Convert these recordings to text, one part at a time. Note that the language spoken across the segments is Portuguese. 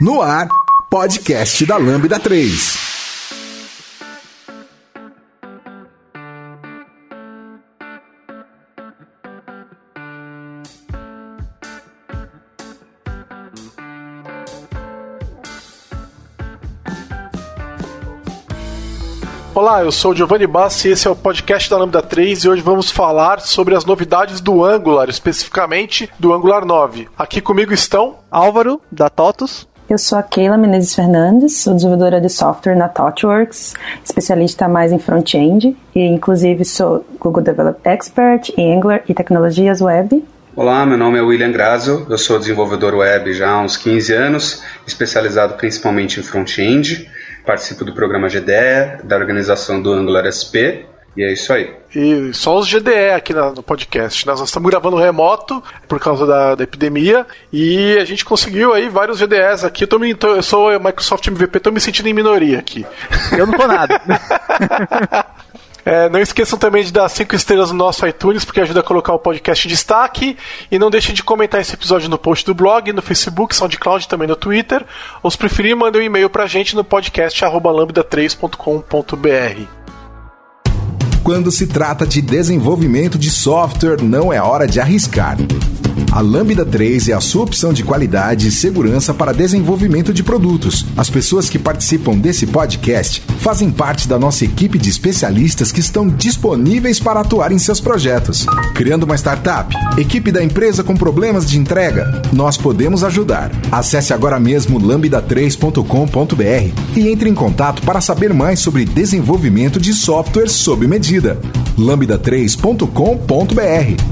No ar, podcast da Lambda 3. Olá, eu sou o Giovanni Bassi e esse é o podcast da Lambda 3 e hoje vamos falar sobre as novidades do Angular, especificamente do Angular 9. Aqui comigo estão... Álvaro, da TOTUS. Eu sou a Keila Menezes Fernandes, sou desenvolvedora de software na ThoughtWorks, especialista mais em front-end e inclusive sou Google Development Expert em Angular e tecnologias web. Olá, meu nome é William Grazzo, eu sou desenvolvedor web já há uns 15 anos, especializado principalmente em front-end. Participo do programa GDE, da organização do Angular SP, e é isso aí. E só os GDE aqui no podcast. Nós estamos gravando remoto por causa da epidemia, e a gente conseguiu aí vários GDEs aqui. Eu sou Microsoft MVP, estou me sentindo em minoria aqui. Eu não tô nada. Não esqueçam também de dar 5 estrelas no nosso iTunes, porque ajuda a colocar o podcast em destaque. E não deixem de comentar esse episódio no post do blog, no Facebook, SoundCloud, também no Twitter. Ou se preferir, mandem um e-mail pra gente no podcast@lambda3.com.br. Quando se trata de desenvolvimento de software, não é hora de arriscar. A Lambda 3 é a sua opção de qualidade e segurança para desenvolvimento de produtos. As pessoas que participam desse podcast fazem parte da nossa equipe de especialistas que estão disponíveis para atuar em seus projetos. Criando uma startup, equipe da empresa com problemas de entrega, nós podemos ajudar. Acesse agora mesmo lambda3.com.br e entre em contato para saber mais sobre desenvolvimento de software sob medida. lambda3.com.br.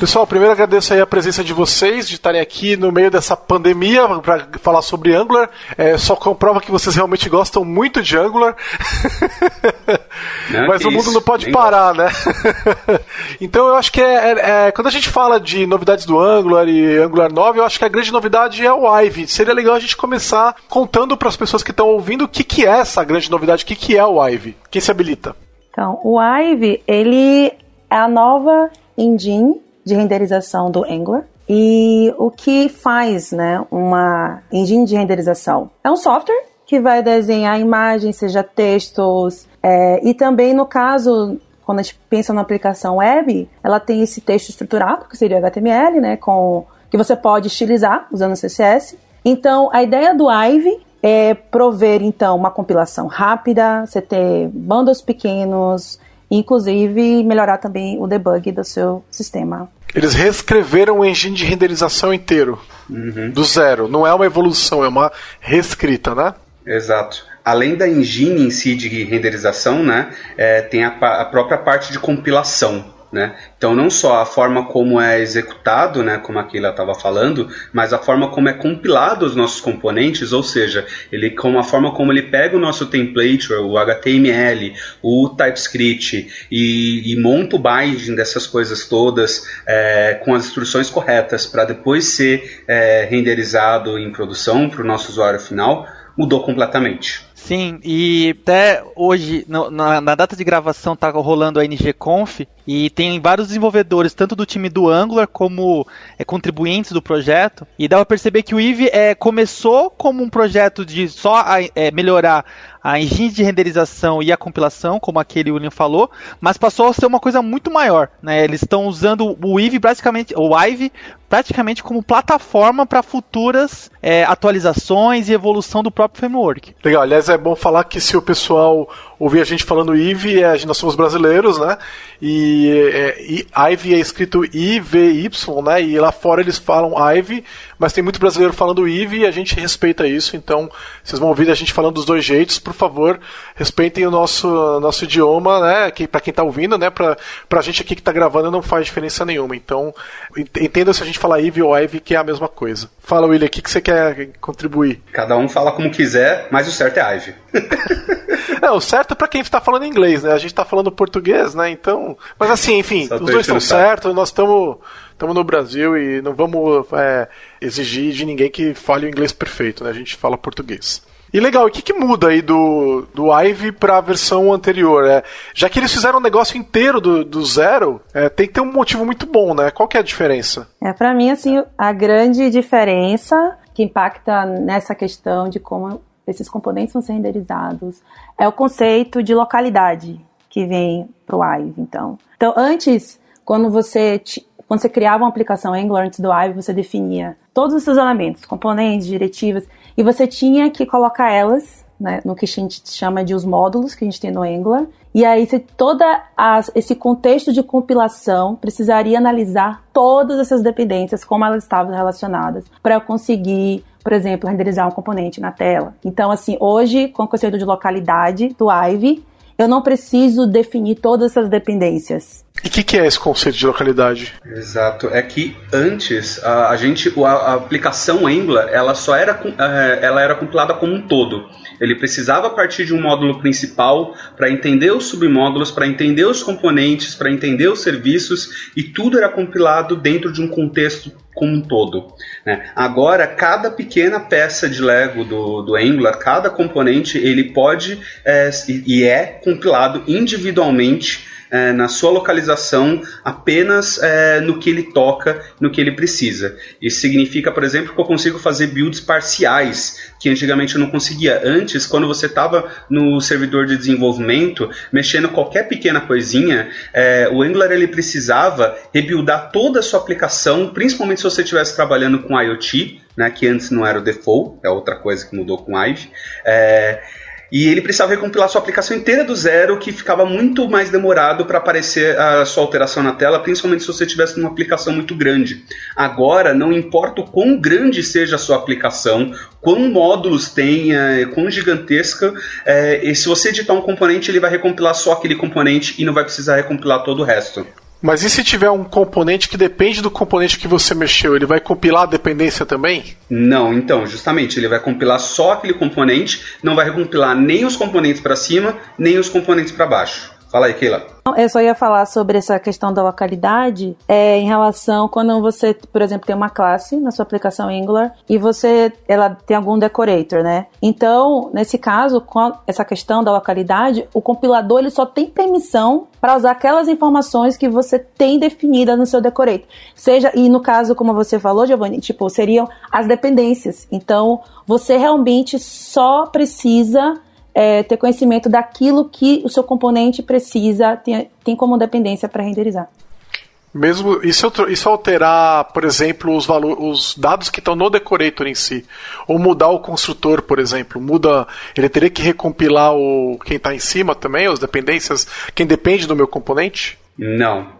Pessoal, primeiro agradeço aí a presença de vocês, de estarem aqui no meio dessa pandemia para falar sobre Angular. Só comprova que vocês realmente gostam muito de Angular. Não, mas o mundo não pode parar, né? Então eu acho que quando a gente fala de novidades do Angular e Angular 9, eu acho que a grande novidade é o Ivy. Seria legal a gente começar contando para as pessoas que estão ouvindo o que é essa grande novidade, o que é o Ivy. Quem se habilita? Então, o Ivy, ele é a nova engine de renderização do Angular. E o que faz, né, uma engine de renderização? É um software que vai desenhar imagens, seja textos, e também no caso, quando a gente pensa na aplicação web, ela tem esse texto estruturado, que seria o HTML, né, que você pode estilizar usando CSS. Então, a ideia do Ivy é prover, então, uma compilação rápida, você ter bundles pequenos, inclusive melhorar também o debug do seu sistema. Eles reescreveram o engine de renderização inteiro, do zero. Não é uma evolução, é uma reescrita, né? Exato. Além da engine em si de renderização, né, tem a própria parte de compilação. Né? Então não só a forma como é executado, né, como a Keila estava falando, mas a forma como é compilado os nossos componentes, ou seja, a forma como ele pega o nosso template, o HTML, o TypeScript e monta o binding dessas coisas todas com as instruções corretas para depois ser renderizado em produção para o nosso usuário final, mudou completamente. Sim, e até hoje, na data de gravação, tá rolando a ng-conf e tem vários desenvolvedores, tanto do time do Angular como contribuintes do projeto, e dá pra perceber que o Ivy começou como um projeto de só melhorar a engine de renderização e a compilação, como aquele William falou, mas passou a ser uma coisa muito maior, né? Eles estão usando o Ivy praticamente como plataforma para futuras atualizações e evolução do próprio framework. Legal, aliás, é bom falar que se o pessoal ouvir a gente falando Ivy, nós somos brasileiros, né? E Ivy é escrito I-V-Y, né? E lá fora eles falam Ivy, mas tem muito brasileiro falando Ivy e a gente respeita isso, então vocês vão ouvir a gente falando dos dois jeitos, por favor, respeitem o nosso idioma, né? Que, pra quem tá ouvindo, né? Pra gente aqui que tá gravando não faz diferença nenhuma, então entenda se a gente falar Ivy ou Ivy, que é a mesma coisa. Fala, William, o que você quer contribuir? Cada um fala como quiser, mas o certo é Ivy. Não, o certo é pra quem tá falando inglês, né? A gente tá falando português, né? Então... Mas assim, enfim, os dois estão certos, nós estamos no Brasil e não vamos exigir de ninguém que fale o inglês perfeito, né? A gente fala português. E legal, o que, que muda aí do Ivy para a versão anterior? Já que eles fizeram um negócio inteiro do zero, tem que ter um motivo muito bom, né? Qual que é a diferença? Para mim, assim, a grande diferença que impacta nessa questão de como esses componentes vão ser renderizados é o conceito de localidade que vem para o Ivy. Então, antes, quando você criava uma aplicação Angular antes do Ivy, você definia todos os seus elementos, componentes, diretivas, e você tinha que colocar elas, né, no que a gente chama de os módulos que a gente tem no Angular. E aí, todo esse contexto de compilação precisaria analisar todas essas dependências, como elas estavam relacionadas, para eu conseguir, por exemplo, renderizar um componente na tela. Então, assim, hoje, com o conceito de localidade do Ivy, eu não preciso definir todas essas dependências. E o que é esse conceito de localidade? Exato, é que antes a aplicação Angular ela era compilada como um todo. Ele precisava partir de um módulo principal para entender os submódulos, para entender os componentes, para entender os serviços, e tudo era compilado dentro de um contexto como um todo, né? Agora, cada pequena peça de Lego do Angular, cada componente, ele pode é compilado individualmente na sua localização, apenas no que ele toca, no que ele precisa. Isso significa, por exemplo, que eu consigo fazer builds parciais, que antigamente eu não conseguia. Antes, quando você estava no servidor de desenvolvimento, mexendo qualquer pequena coisinha, o Angular ele precisava rebuildar toda a sua aplicação, principalmente se você estivesse trabalhando com IoT, né, que antes não era o default, é outra coisa que mudou com Ivy. E ele precisava recompilar sua aplicação inteira do zero, que ficava muito mais demorado para aparecer a sua alteração na tela, principalmente se você tivesse uma aplicação muito grande. Agora, não importa o quão grande seja a sua aplicação, quão módulos tenha, quão gigantesca, e se você editar um componente, ele vai recompilar só aquele componente e não vai precisar recompilar todo o resto. Mas e se tiver um componente que depende do componente que você mexeu, ele vai compilar a dependência também? Não, então, justamente, ele vai compilar só aquele componente, não vai recompilar nem os componentes para cima, nem os componentes para baixo. Fala aí, Keila. Eu só ia falar sobre essa questão da localidade em relação quando você, por exemplo, tem uma classe na sua aplicação Angular e ela tem algum decorator, né? Então, nesse caso, com essa questão da localidade, o compilador ele só tem permissão para usar aquelas informações que você tem definidas no seu decorator. E no caso, como você falou, Giovanni, seriam as dependências. Então, você realmente só precisa ter conhecimento daquilo que o seu componente precisa, tem como dependência para renderizar. Mesmo, e se alterar, por exemplo, os dados que estão no decorator em si, ou mudar o construtor, por exemplo, ele teria que recompilar quem está em cima também, as dependências, quem depende do meu componente? Não.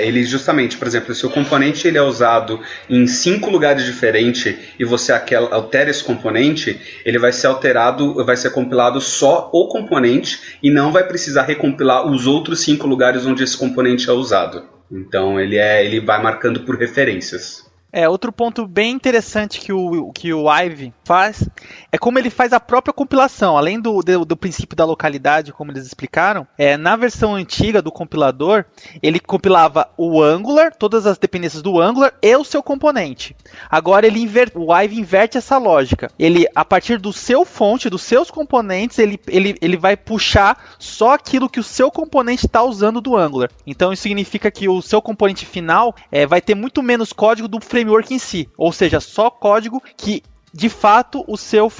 Ele justamente, por exemplo, se o componente ele é usado em 5 lugares diferentes e você altera esse componente, ele vai ser alterado, vai ser compilado só o componente e não vai precisar recompilar os outros 5 lugares onde esse componente é usado. Então ele vai marcando por referências. Outro ponto bem interessante que o Ivy faz é como ele faz a própria compilação. Além do princípio da localidade, como eles explicaram, na versão antiga do compilador, ele compilava o Angular, todas as dependências do Angular e o seu componente. Agora o Ivy inverte essa lógica. Ele, a partir do seu fonte, dos seus componentes, ele vai puxar só aquilo que o seu componente está usando do Angular. Então isso significa que o seu componente final vai ter muito menos código do framework em si, ou seja, só código que de fato o seu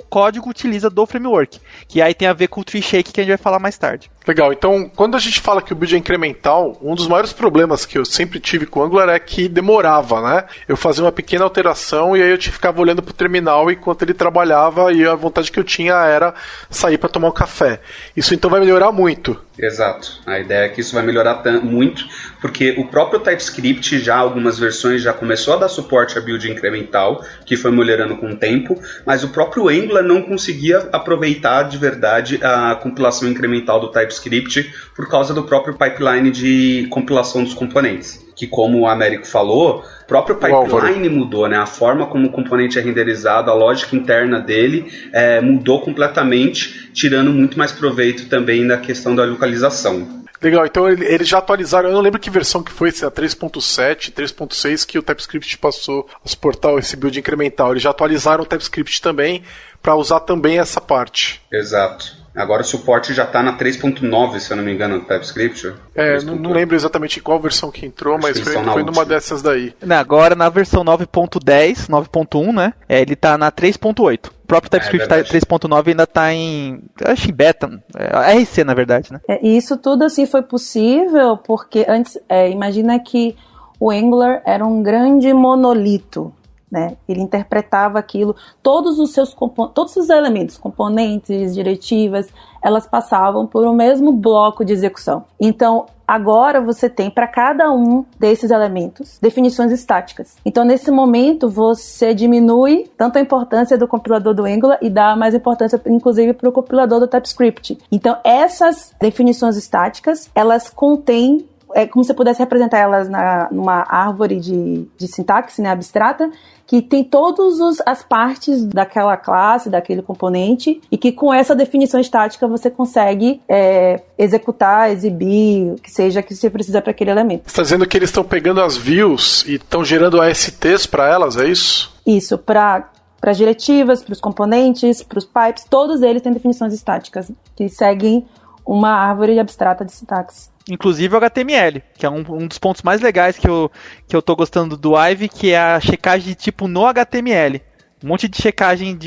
código utiliza do framework, que aí tem a ver com o Tree Shake, que a gente vai falar mais tarde. Legal, então quando a gente fala que o build é incremental, um dos maiores problemas que eu sempre tive com o Angular é que demorava, né? Eu fazia uma pequena alteração e aí eu ficava olhando pro terminal enquanto ele trabalhava, e a vontade que eu tinha era sair para tomar um café. Isso então vai melhorar muito. Exato, a ideia é que isso vai melhorar muito, porque o próprio TypeScript, já algumas versões, já começou a dar suporte a build incremental, que foi melhorando com o tempo, mas o próprio Angular não conseguia aproveitar de verdade a compilação incremental do TypeScript por causa do próprio pipeline de compilação dos componentes, que, como o Américo falou, o próprio pipeline mudou, né? A forma como o componente é renderizado, a lógica interna dele mudou completamente, tirando muito mais proveito também da questão da localização. Legal, então eles já atualizaram, eu não lembro que versão que foi, se é a 3.7, 3.6, que o TypeScript passou a suportar esse build incremental. Eles já atualizaram o TypeScript também, para usar também essa parte. Exato. Agora o suporte já está na 3.9, se eu não me engano, do TypeScript. É, não lembro exatamente qual versão que entrou, mas foi numa dessas daí. Agora na versão 9.10, 9.1, né? Ele está na 3.8. O próprio TypeScript 3.9 ainda está em, acho, em beta, RC na verdade, né? E isso tudo assim foi possível porque antes, imagina que o Angular era um grande monolito, né? Ele interpretava aquilo, todos os elementos, componentes, diretivas, elas passavam por o mesmo bloco de execução. Então, agora você tem para cada um desses elementos definições estáticas. Então, nesse momento, você diminui tanto a importância do compilador do Angular e dá mais importância, inclusive, para o compilador do TypeScript. Então, essas definições estáticas, elas contêm, é como se você pudesse representar elas numa árvore de sintaxe, né, abstrata, que tem todas as partes daquela classe, daquele componente, e que com essa definição estática você consegue executar, exibir, o que seja que você precisa para aquele elemento. Você está dizendo que eles estão pegando as views e estão gerando ASTs para elas, é isso? Isso, para as diretivas, para os componentes, para os pipes, todos eles têm definições estáticas, que seguem uma árvore abstrata de sintaxe. Inclusive o HTML, que é um dos pontos mais legais que eu tô gostando do Ivy, que é a checagem de tipo no HTML. Um monte de checagem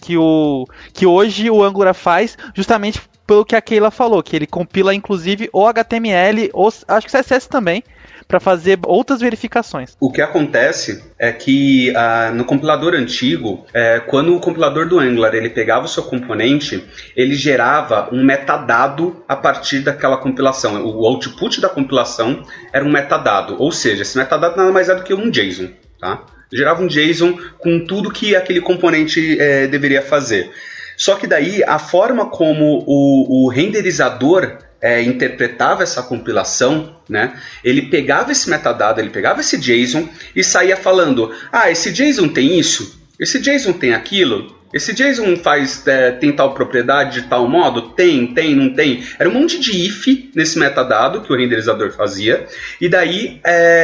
que hoje o Angular faz, justamente pelo que a Keila falou, que ele compila inclusive o HTML, acho que o CSS também, para fazer outras verificações. O que acontece é que no compilador antigo, quando o compilador do Angular ele pegava o seu componente, ele gerava um metadado a partir daquela compilação. O output da compilação era um metadado, ou seja, esse metadado nada mais é do que um JSON, tá? Gerava um JSON com tudo que aquele componente deveria fazer. Só que daí, a forma como o renderizador interpretava essa compilação, né? Ele pegava esse metadado, ele pegava esse JSON e saía falando: ah, esse JSON tem isso, esse JSON tem aquilo, esse JSON faz, tem tal propriedade de tal modo, tem, não tem. Era um monte de if nesse metadado que o renderizador fazia, e daí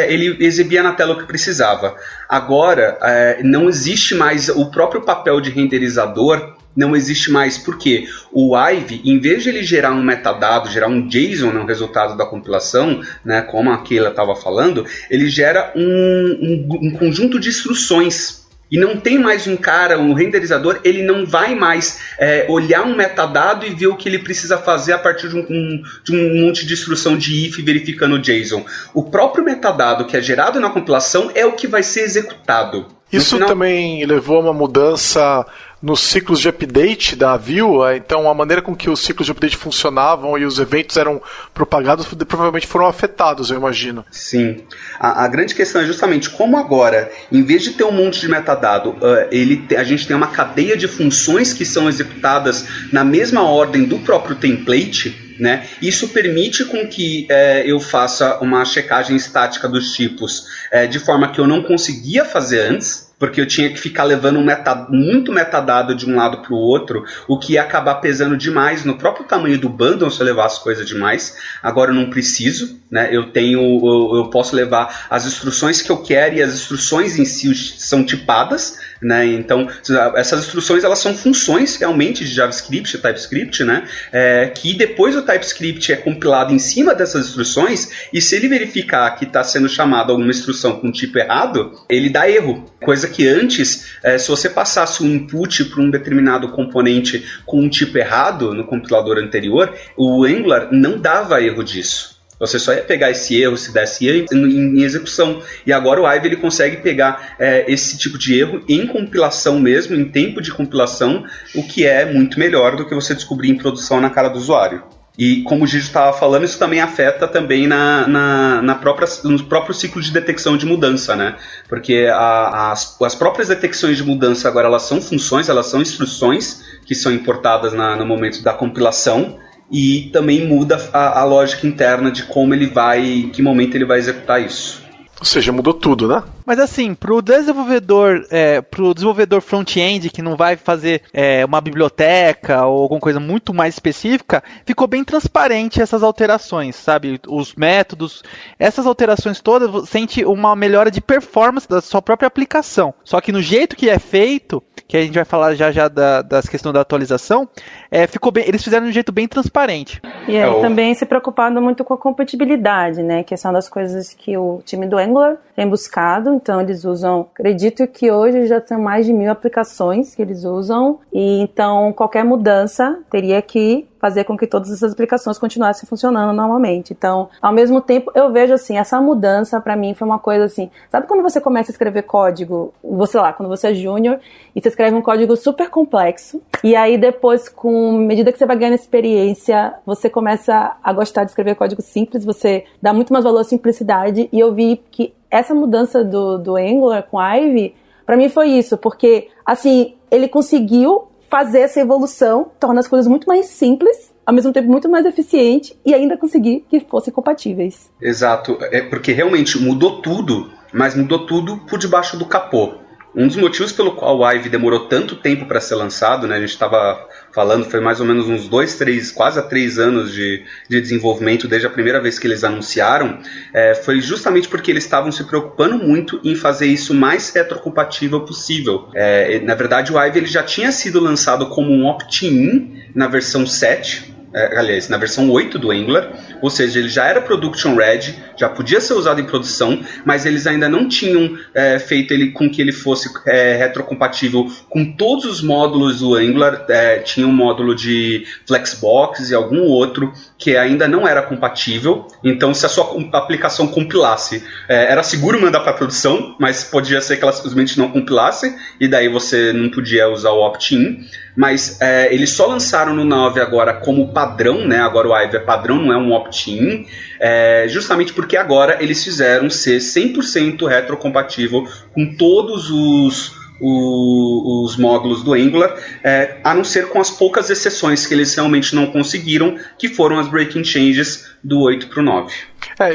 ele exibia na tela o que precisava. Agora, não existe mais o próprio papel de renderizador. Não existe mais, porque o Ivy, em vez de ele gerar um metadado, gerar um JSON no resultado da compilação, né, como a Keila estava falando, ele gera um conjunto de instruções. E não tem mais um cara, um renderizador, ele não vai mais olhar um metadado e ver o que ele precisa fazer a partir de um monte de instrução de if verificando o JSON. O próprio metadado que é gerado na compilação é o que vai ser executado. Isso também levou a uma mudança nos ciclos de update da view, então a maneira com que os ciclos de update funcionavam e os eventos eram propagados provavelmente foram afetados, eu imagino. Sim. A grande questão é justamente como agora, em vez de ter um monte de metadado, a gente tem uma cadeia de funções que são executadas na mesma ordem do próprio template, né? Isso permite com que eu faça uma checagem estática dos tipos de forma que eu não conseguia fazer antes, porque eu tinha que ficar levando muito metadado de um lado para o outro, o que ia acabar pesando demais no próprio tamanho do bundle se eu levar as coisas demais. Agora eu não preciso, né? Eu posso levar as instruções que eu quero e as instruções em si são tipadas, né? Então, essas instruções elas são funções realmente de JavaScript e TypeScript, né? Que depois o TypeScript é compilado em cima dessas instruções, e se ele verificar que está sendo chamada alguma instrução com tipo errado, ele dá erro. Coisa que antes, se você passasse um input para um determinado componente com um tipo errado no compilador anterior, o Angular não dava erro disso. Você só ia pegar esse erro se desse erro em execução. E agora o Ivy ele consegue pegar esse tipo de erro em compilação mesmo, em tempo de compilação, o que é muito melhor do que você descobrir em produção na cara do usuário. E como o Gigi estava falando, isso também afeta também no próprio ciclo de detecção de mudança, né? Porque as próprias detecções de mudança agora elas são funções, elas são instruções que são importadas no momento da compilação. E também muda a lógica interna de como ele vai, em que momento ele vai executar isso. Ou seja, mudou tudo, né? Mas assim, pro desenvolvedor front-end, que não vai fazer uma biblioteca ou alguma coisa muito mais específica, ficou bem transparente essas alterações, sabe? Os métodos, essas alterações todas, você sente uma melhora de performance da sua própria aplicação. Só que no jeito que é feito, que a gente vai falar já das questões da atualização, ficou bem, eles fizeram de um jeito bem transparente. E aí também se preocupando muito com a compatibilidade, né? Que são das coisas que o time do Angular tem buscado. Então eles usam, acredito que hoje já tem mais de 1.000 aplicações que eles usam, e então qualquer mudança teria que fazer com que todas essas aplicações continuassem funcionando normalmente. Então, ao mesmo tempo, eu vejo assim, essa mudança pra mim foi uma coisa assim, sabe quando você começa a escrever código, você lá, quando você é júnior e você escreve um código super complexo, e aí depois, com medida que você vai ganhando experiência, você começa a gostar de escrever código simples, você dá muito mais valor à simplicidade, e eu vi que essa mudança do Angular com a Ivy, pra mim foi isso, porque, assim, ele conseguiu fazer essa evolução, torna as coisas muito mais simples, ao mesmo tempo muito mais eficiente, e ainda conseguir que fossem compatíveis. Exato, é porque realmente mudou tudo, mas mudou tudo por debaixo do capô. Um dos motivos pelo qual o Ivy demorou tanto tempo para ser lançado, né, a gente estava falando, foi mais ou menos uns 2, 3, quase a 3 anos de desenvolvimento desde a primeira vez que eles anunciaram, foi justamente porque eles estavam se preocupando muito em fazer isso mais retrocompatível possível. Na verdade, o Ivy ele já tinha sido lançado como um opt-in na versão 7, aliás, na versão 8 do Angular, ou seja, ele já era production ready, já podia ser usado em produção, mas eles ainda não tinham feito ele com que ele fosse retrocompatível com todos os módulos do Angular. Tinha um módulo de Flexbox e algum outro que ainda não era compatível, então se a sua aplicação compilasse, era seguro mandar para produção, mas podia ser que ela simplesmente não compilasse, e daí você não podia usar o opt-in. Mas eles só lançaram no 9 agora como padrão, né? Agora o Ivy é padrão, não é um opt-in, justamente porque agora eles fizeram ser 100% retrocompatível com todos os módulos do Angular, a não ser com as poucas exceções que eles realmente não conseguiram, que foram as breaking changes do 8 para o 9.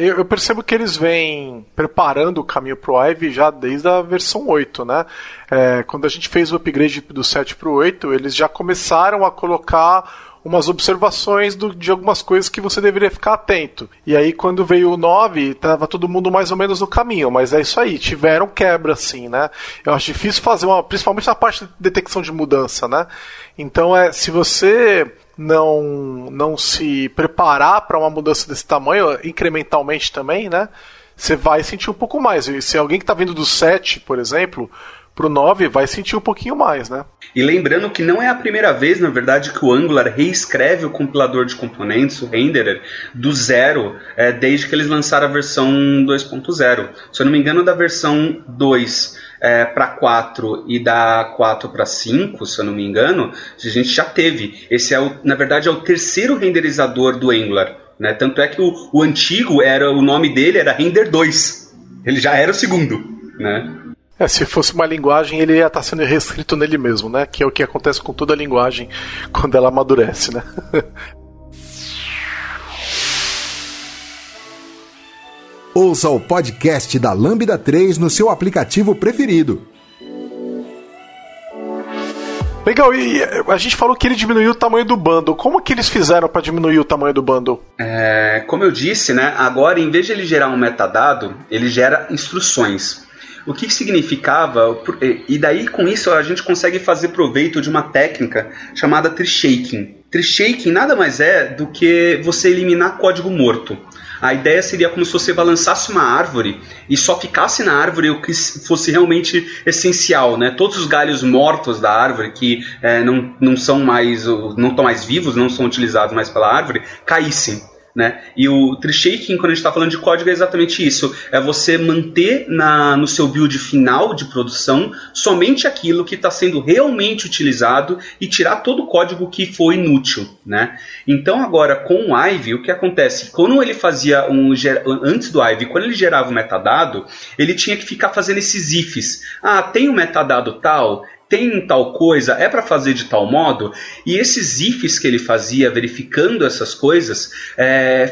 Eu percebo que eles vêm preparando o caminho para o Ivy já desde a versão 8, né? Quando a gente fez o upgrade do 7 para o 8, eles já começaram a colocar umas observações de algumas coisas que você deveria ficar atento. E aí, quando veio o 9, estava todo mundo mais ou menos no caminho, mas é isso aí, tiveram quebra, assim, né? Eu acho difícil fazer principalmente na parte de detecção de mudança, né? Então, se você não se preparar para uma mudança desse tamanho, incrementalmente também, né? Você vai sentir um pouco mais. E se alguém que está vindo do 7, por exemplo, pro 9, vai sentir um pouquinho mais, né? E lembrando que não é a primeira vez, na verdade, que o Angular reescreve o compilador de componentes, o renderer, do zero, desde que eles lançaram a versão 2.0. Se eu não me engano, da versão 2 para 4 e da 4 para 5, se eu não me engano, a gente já teve. Esse, na verdade, é o terceiro renderizador do Angular, né? Tanto é que o antigo, o nome dele era Render 2. Ele já era o segundo, né? Se fosse uma linguagem, ele ia estar sendo reescrito nele mesmo, né? Que é o que acontece com toda a linguagem quando ela amadurece, né? Ouça o podcast da Lambda 3 no seu aplicativo preferido. Legal, e a gente falou que ele diminuiu o tamanho do bundle. Como que eles fizeram para diminuir o tamanho do bundle? Como eu disse, né? Agora, em vez de ele gerar um metadado, ele gera instruções. O que significava, e daí com isso a gente consegue fazer proveito de uma técnica chamada Tree Shaking. Tree Shaking nada mais é do que você eliminar código morto. A ideia seria como se você balançasse uma árvore e só ficasse na árvore o que fosse realmente essencial, né? Todos os galhos mortos da árvore que não estão mais vivos, não são utilizados mais pela árvore, caíssem, né? E o Tree Shaking, quando a gente está falando de código, é exatamente isso. É você manter no seu build final de produção somente aquilo que está sendo realmente utilizado e tirar todo o código que foi inútil, né? Então agora, com o Ivy, o que acontece? Quando ele fazia antes do Ivy, quando ele gerava o metadado, ele tinha que ficar fazendo esses ifs. Tem o metadado tal, tem tal coisa, é para fazer de tal modo, e esses ifs que ele fazia verificando essas coisas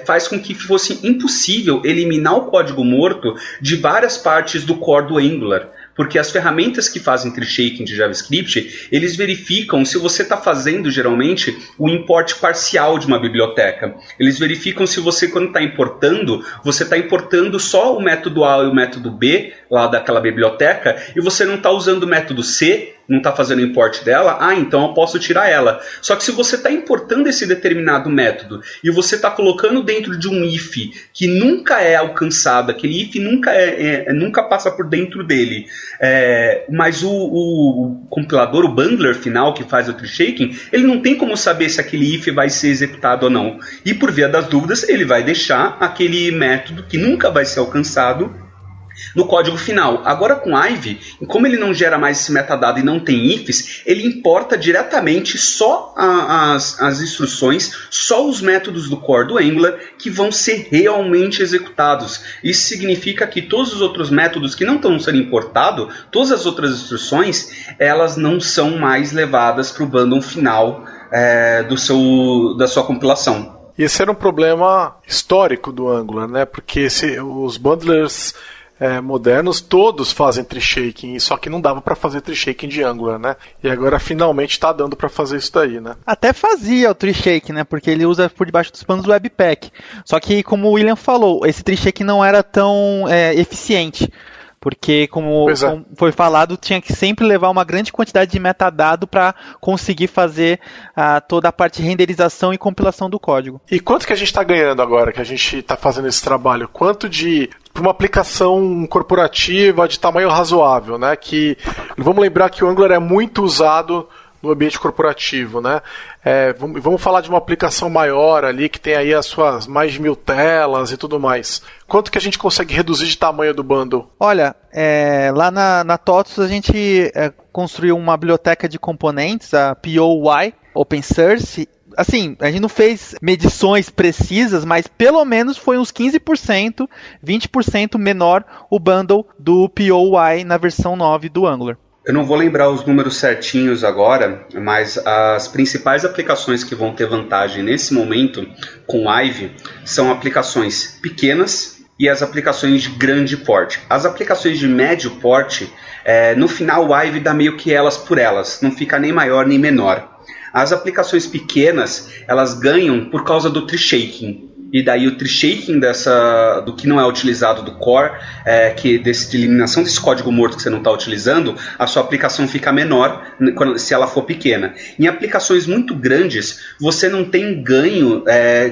faz com que fosse impossível eliminar o código morto de várias partes do core do Angular. Porque as ferramentas que fazem tree shaking de JavaScript, eles verificam se você está fazendo, geralmente, o import parcial de uma biblioteca. Eles verificam se você, quando está importando, você está importando só o método A e o método B, lá daquela biblioteca, e você não está usando o método C, não está fazendo import dela, ah, então eu posso tirar ela. Só que se você está importando esse determinado método e você está colocando dentro de um if que nunca é alcançado, aquele if nunca passa por dentro dele, mas o compilador, o bundler final que faz o tree shaking, ele não tem como saber se aquele if vai ser executado ou não. E por via das dúvidas, ele vai deixar aquele método que nunca vai ser alcançado no código final. Agora com Ivy, como ele não gera mais esse metadado e não tem ifs, ele importa diretamente só as instruções, só os métodos do core do Angular que vão ser realmente executados. Isso significa que todos os outros métodos que não estão sendo importados, todas as outras instruções, elas não são mais levadas para o bundle final da sua compilação. Esse era um problema histórico do Angular, né? Porque os bundlers modernos, todos fazem tree shaking, só que não dava para fazer tree shaking de Angular, né? E agora finalmente tá dando para fazer isso daí, né? Até fazia o tree shaking, né? Porque ele usa por debaixo dos panos do Webpack. Só que, como o William falou, esse tree shaking não era tão eficiente. Porque, como foi falado, tinha que sempre levar uma grande quantidade de metadado para conseguir fazer toda a parte de renderização e compilação do código. E quanto que a gente está ganhando agora, que a gente está fazendo esse trabalho? Quanto de... para uma aplicação corporativa de tamanho razoável, né? Que, vamos lembrar que o Angular é muito usado no ambiente corporativo, né? Vamos falar de uma aplicação maior ali, que tem aí as suas mais de 1000 telas e tudo mais. Quanto que a gente consegue reduzir de tamanho do bundle? Olha, lá na TOTUS a gente construiu uma biblioteca de componentes, a POY, Open Source. Assim, a gente não fez medições precisas, mas pelo menos foi uns 15%, 20% menor o bundle do POY na versão 9 do Angular. Eu não vou lembrar os números certinhos agora, mas as principais aplicações que vão ter vantagem nesse momento com Ivy são aplicações pequenas e as aplicações de grande porte. As aplicações de médio porte, no final o Ivy dá meio que elas por elas, não fica nem maior nem menor. As aplicações pequenas, elas ganham por causa do tree shaking. E daí o tree shaking do que não é utilizado do core, de eliminação desse código morto que você não está utilizando, a sua aplicação fica menor se ela for pequena. Em aplicações muito grandes, você não tem ganho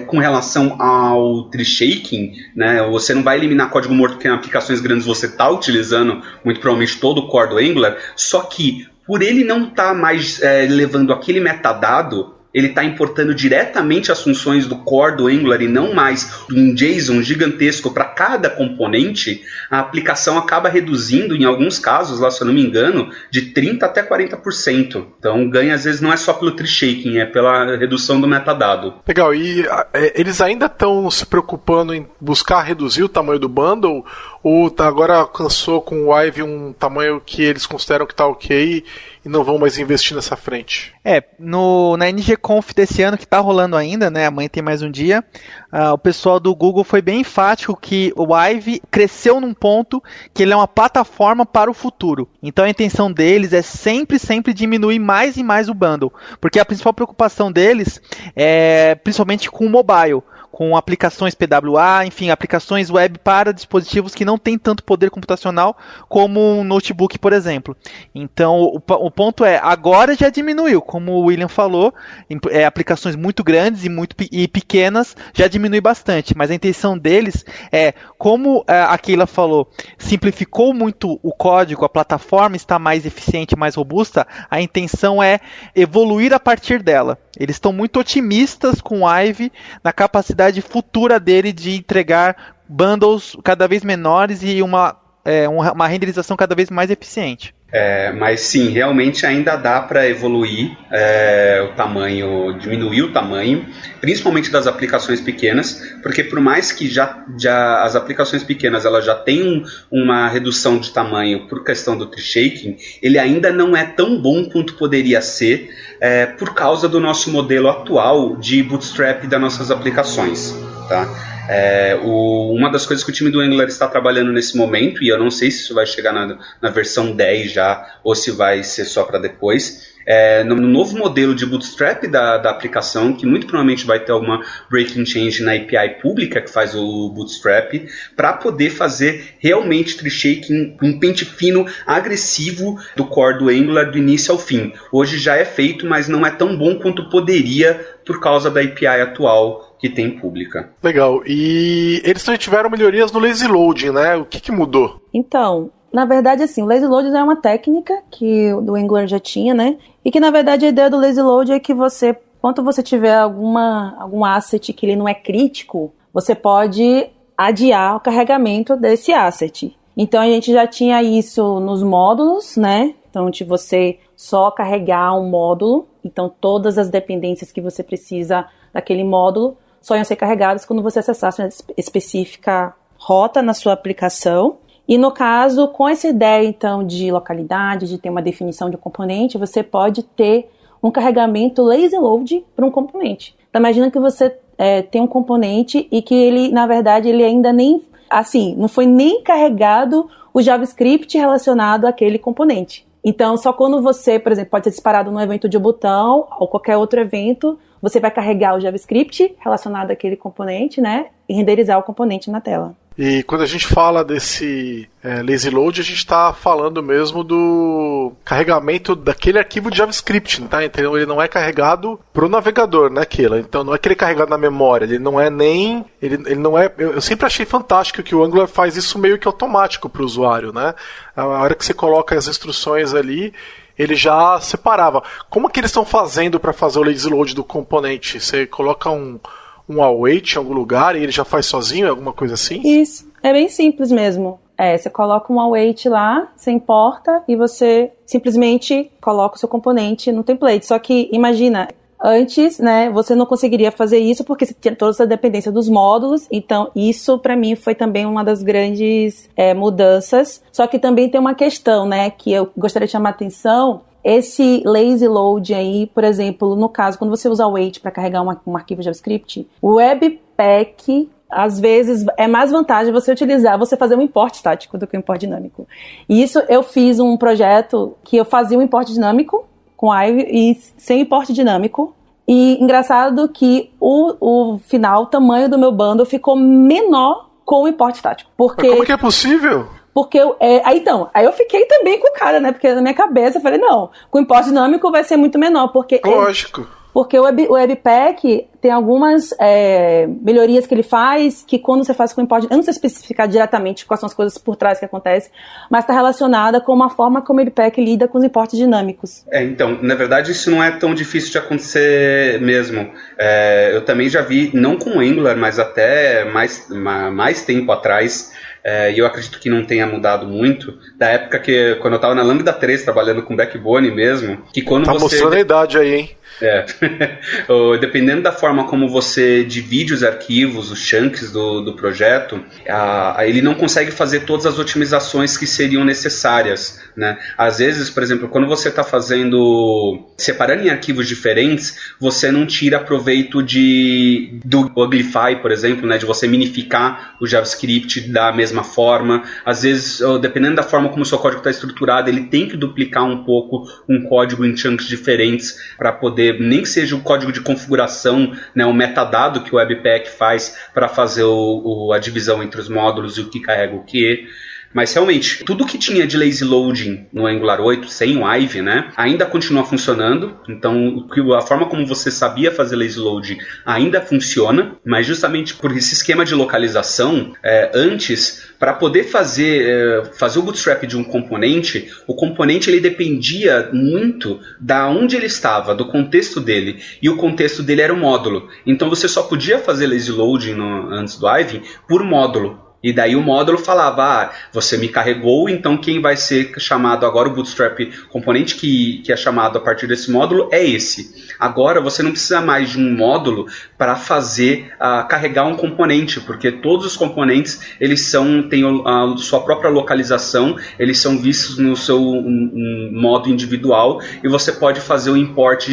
com relação ao tree shaking, né? Você não vai eliminar código morto porque em aplicações grandes você está utilizando muito provavelmente todo o core do Angular, só que por ele não estar mais levando aquele metadado, ele está importando diretamente as funções do core do Angular e não mais um JSON gigantesco para cada componente, a aplicação acaba reduzindo, em alguns casos, lá, se eu não me engano, de 30% até 40%. Então, o ganho, às vezes, não é só pelo tree shaking, é pela redução do metadado. Legal, e eles ainda estão se preocupando em buscar reduzir o tamanho do bundle, ou agora alcançou com o Ivy um tamanho que eles consideram que está ok e não vão mais investir nessa frente? Na NGConf desse ano, que está rolando ainda, né? Amanhã tem mais um dia, o pessoal do Google foi bem enfático que o Ivy cresceu num ponto que ele é uma plataforma para o futuro. Então a intenção deles é sempre diminuir mais e mais o bundle, porque a principal preocupação deles é principalmente com o mobile, com aplicações PWA, enfim, aplicações web para dispositivos que não têm tanto poder computacional como um notebook, por exemplo. Então, o ponto é, agora já diminuiu, como o William falou, aplicações muito grandes e pequenas já diminui bastante, mas a intenção deles é, como a Keila falou, simplificou muito o código, a plataforma está mais eficiente, mais robusta, a intenção é evoluir a partir dela. Eles estão muito otimistas com o Ivy na capacidade futura dele de entregar bundles cada vez menores e uma renderização cada vez mais eficiente. Mas sim, realmente ainda dá para evoluir o tamanho, diminuir o tamanho, principalmente das aplicações pequenas, porque por mais que já as aplicações pequenas elas já tenham uma redução de tamanho por questão do tree shaking, ele ainda não é tão bom quanto poderia ser por causa do nosso modelo atual de bootstrap das nossas aplicações, tá? Uma das coisas que o time do Angular está trabalhando nesse momento, e eu não sei se isso vai chegar na versão 10 já, ou se vai ser só para depois, no novo modelo de bootstrap da aplicação, que muito provavelmente vai ter alguma breaking change na API pública que faz o bootstrap, para poder fazer realmente tree shaking, um pente fino agressivo do core do Angular do início ao fim. Hoje já é feito, mas não é tão bom quanto poderia por causa da API atual que tem pública. Legal. E eles também tiveram melhorias no lazy loading, né? O que mudou? Então, na verdade, assim, o lazy loading é uma técnica que o Angular já tinha, né? E que, na verdade, a ideia do lazy loading é que você, quando você tiver algum asset que ele não é crítico, você pode adiar o carregamento desse asset. Então, a gente já tinha isso nos módulos, né? Então, de você só carregar um módulo. Então, todas as dependências que você precisa daquele módulo só iam ser carregadas quando você acessasse uma específica rota na sua aplicação. E no caso, com essa ideia então de localidade, de ter uma definição de um componente, você pode ter um carregamento lazy load para um componente. Então imagina que você tem um componente e que ele, na verdade, ele ainda nem, assim, não foi nem carregado o JavaScript relacionado àquele componente. Então, só quando você, por exemplo, pode ser disparado num evento de botão ou qualquer outro evento, você vai carregar o JavaScript relacionado àquele componente, né? E renderizar o componente na tela. E quando a gente fala desse lazy load, a gente está falando mesmo do carregamento daquele arquivo de JavaScript, tá? Então ele não é carregado pro navegador, né, Keila? Então não é que ele é carregado na memória, ele não é nem... Ele não é. Eu sempre achei fantástico que o Angular faz isso meio que automático pro usuário, né? A hora que você coloca as instruções ali, ele já separava. Como é que eles estão fazendo para fazer o lazy load do componente? Você coloca um await em algum lugar e ele já faz sozinho, alguma coisa assim? Isso, é bem simples mesmo. Você coloca um await lá, você importa e você simplesmente coloca o seu componente no template. Só que, imagina, antes, né, você não conseguiria fazer isso porque você tinha toda essa dependência dos módulos. Então, isso para mim foi também uma das grandes mudanças. Só que também tem uma questão, né, que eu gostaria de chamar a atenção. Esse lazy load aí, por exemplo, no caso, quando você usa o await para carregar um arquivo JavaScript, o Webpack, às vezes, é mais vantagem você utilizar, você fazer um import estático do que um import dinâmico. E isso eu fiz um projeto que eu fazia um import dinâmico com Ivy e sem import dinâmico. E engraçado que o tamanho do meu bundle ficou menor com o import estático. Porque... Mas como que é possível? Porque aí eu fiquei também com o cara, né? Porque na minha cabeça eu falei, não, com o import dinâmico vai ser muito menor. Porque lógico. Porque o Webpack tem algumas melhorias que ele faz, que quando você faz com o import dinâmico, eu não sei especificar diretamente quais são as coisas por trás que acontecem, mas está relacionada com uma forma como o Webpack lida com os importes dinâmicos. Então, na verdade, isso não é tão difícil de acontecer mesmo. Eu também já vi, não com o Angular, mas até mais tempo atrás, e eu acredito que não tenha mudado muito, da época que, quando eu estava na Lambda 3, trabalhando com Backbone mesmo, que quando tá você... Tá mostrando a idade aí, hein? Dependendo da forma como você divide os arquivos, os chunks do projeto, ele não consegue fazer todas as otimizações que seriam necessárias, né? Às vezes, por exemplo, quando você está fazendo, separando em arquivos diferentes, você não tira proveito do uglify, por exemplo, né? De você minificar o JavaScript da mesma forma. Às vezes, dependendo da forma como o seu código está estruturado, ele tem que duplicar um pouco um código em chunks diferentes para poder, nem que seja o código de configuração, né, o metadado que o Webpack faz para fazer a divisão entre os módulos e o que carrega o que. Mas realmente, tudo que tinha de lazy loading no Angular 8, sem o Ivy, né, ainda continua funcionando. Então, a forma como você sabia fazer lazy loading ainda funciona, mas justamente por esse esquema de localização, antes, para poder fazer o bootstrap de um componente, o componente ele dependia muito da onde ele estava, do contexto dele, e o contexto dele era o módulo. Então, você só podia fazer lazy loading antes do Ivy por módulo. E daí o módulo falava, ah, você me carregou, então quem vai ser chamado agora, o Bootstrap componente que é chamado a partir desse módulo é esse. Agora você não precisa mais de um módulo para fazer, carregar um componente, porque todos os componentes eles têm a sua própria localização, eles são vistos no seu modo individual e você pode fazer o import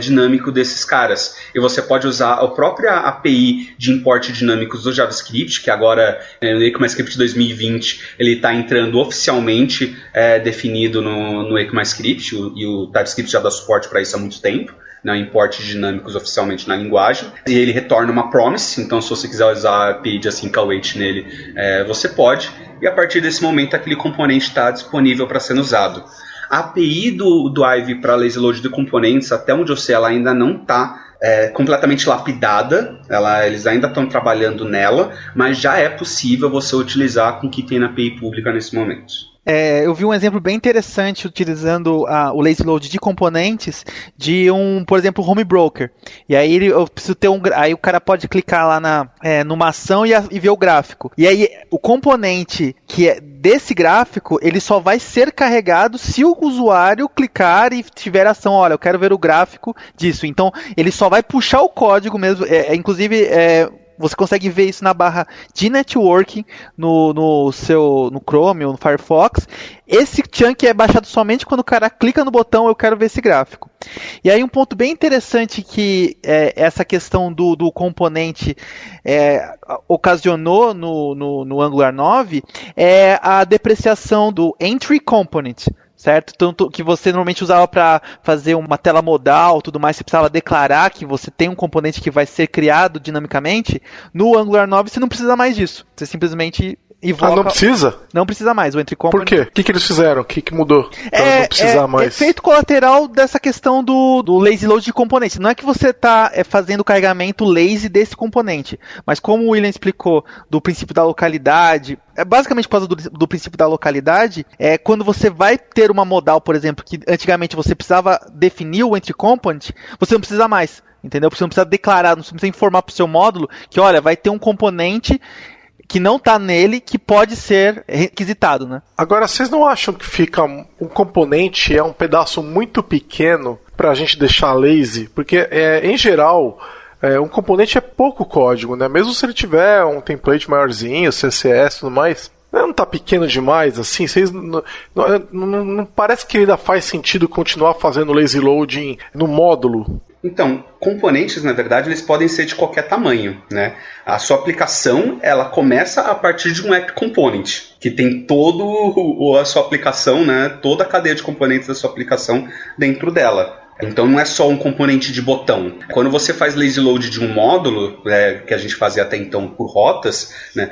dinâmico desses caras. E você pode usar a própria API de import dinâmicos do JavaScript, que agora... No ECMAScript 2020 ele está entrando oficialmente definido no ECMAScript, e o TypeScript já dá suporte para isso há muito tempo, né, import dinâmicos oficialmente na linguagem, e ele retorna uma promise, então se você quiser usar a API de async await nele, você pode, e a partir desse momento aquele componente está disponível para ser usado. A API do Ivy para lazy load de componentes, até onde eu sei, ela ainda não está completamente lapidada, eles ainda estão trabalhando nela, mas já é possível você utilizar com o que tem na API pública nesse momento. Eu vi um exemplo bem interessante utilizando o lazy load de componentes de por exemplo, home broker. E aí eu preciso ter aí o cara pode clicar lá numa ação e ver o gráfico. E aí o componente que é desse gráfico, ele só vai ser carregado se o usuário clicar e tiver ação. Olha, eu quero ver o gráfico disso. Então ele só vai puxar o código mesmo. Inclusive você consegue ver isso na barra de networking no Chrome ou no Firefox. Esse chunk é baixado somente quando o cara clica no botão eu quero ver esse gráfico. E aí um ponto bem interessante que essa questão do componente ocasionou no Angular 9 é a depreciação do entry component. Certo? Tanto que você normalmente usava para fazer uma tela modal, tudo mais, você precisava declarar que você tem um componente que vai ser criado dinamicamente. No Angular 9 você não precisa mais disso. Você simplesmente evoca... Ah, não precisa? Não precisa mais. O entry component... Por quê? O que eles fizeram? O que mudou? Não precisar mais. É efeito colateral dessa questão do lazy load de componente. Não é que você está fazendo o carregamento lazy desse componente, mas como o William explicou do princípio da localidade... Basicamente, por causa do princípio da localidade, quando você vai ter uma modal, por exemplo, que antigamente você precisava definir o entry component, você não precisa mais, entendeu? Você não precisa declarar, não precisa informar para o seu módulo que, olha, vai ter um componente que não está nele, que pode ser requisitado, né? Agora, vocês não acham que um componente é um pedaço muito pequeno para a gente deixar lazy? Porque, em geral... um componente é pouco código, né? Mesmo se ele tiver um template maiorzinho, CSS e tudo mais, não tá pequeno demais, assim, vocês não parece que ainda faz sentido continuar fazendo lazy loading no módulo. Então, componentes, na verdade, eles podem ser de qualquer tamanho, né? A sua aplicação, ela começa a partir de um app component, que tem toda a sua aplicação, né? Toda a cadeia de componentes da sua aplicação dentro dela. Então não é só um componente de botão. Quando você faz lazy load de um módulo, que a gente fazia até então por rotas, né,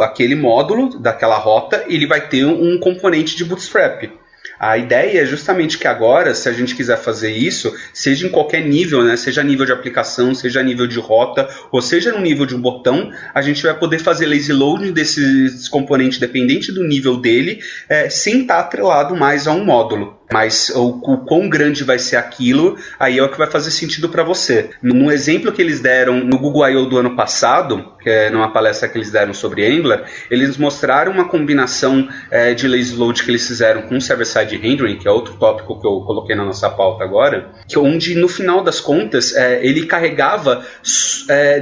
aquele módulo daquela rota ele vai ter um componente de bootstrap. A ideia é justamente que agora, se a gente quiser fazer isso, seja em qualquer nível, né, seja nível de aplicação, seja nível de rota, ou seja no nível de um botão, a gente vai poder fazer lazy loading desses componentes dependente do nível dele, sem estar atrelado mais a um módulo. Mas o quão grande vai ser aquilo, aí é o que vai fazer sentido para você. No exemplo que eles deram no Google I.O. do ano passado, que é numa palestra que eles deram sobre Angular, eles mostraram uma combinação de lazy load que eles fizeram com server-side rendering, que é outro tópico que eu coloquei na nossa pauta agora, que onde no final das contas ele carregava,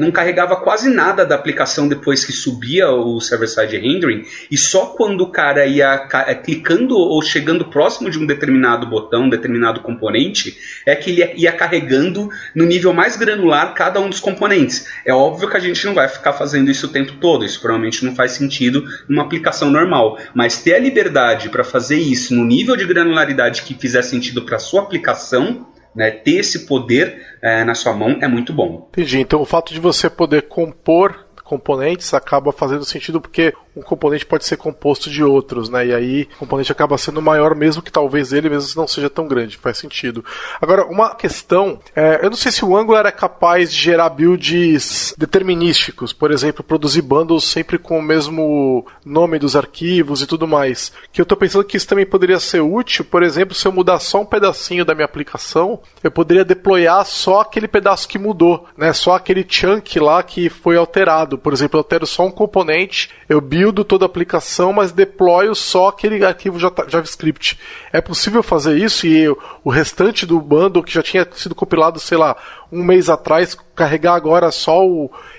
não carregava quase nada da aplicação depois que subia o server-side rendering, e só quando o cara ia clicando ou chegando próximo de um determinado botão, determinado componente, é que ele ia carregando no nível mais granular cada um dos componentes. É óbvio que a gente não vai ficar fazendo isso o tempo todo, isso provavelmente não faz sentido numa aplicação normal, mas ter a liberdade para fazer isso no nível de granularidade que fizer sentido para a sua aplicação, né, ter esse poder na sua mão é muito bom. Entendi, então o fato de você poder compor componentes acaba fazendo sentido porque um componente pode ser composto de outros, né? E aí o componente acaba sendo maior, mesmo que talvez ele mesmo não seja tão grande. Faz sentido. Agora, uma questão, eu não sei se o Angular é capaz de gerar builds determinísticos, por exemplo, produzir bundles sempre com o mesmo nome dos arquivos e tudo mais. Que eu estou pensando que isso também poderia ser útil, por exemplo, se eu mudar só um pedacinho da minha aplicação, eu poderia deployar só aquele pedaço que mudou, né? Só aquele chunk lá que foi alterado. Por exemplo, eu altero só um componente, eu buildo toda a aplicação, mas deployo só aquele arquivo JavaScript. É possível fazer isso e o restante do bundle que já tinha sido compilado, sei lá, um mês atrás, carregar agora só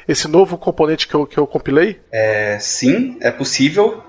esse novo componente que eu compilei? Sim, é possível.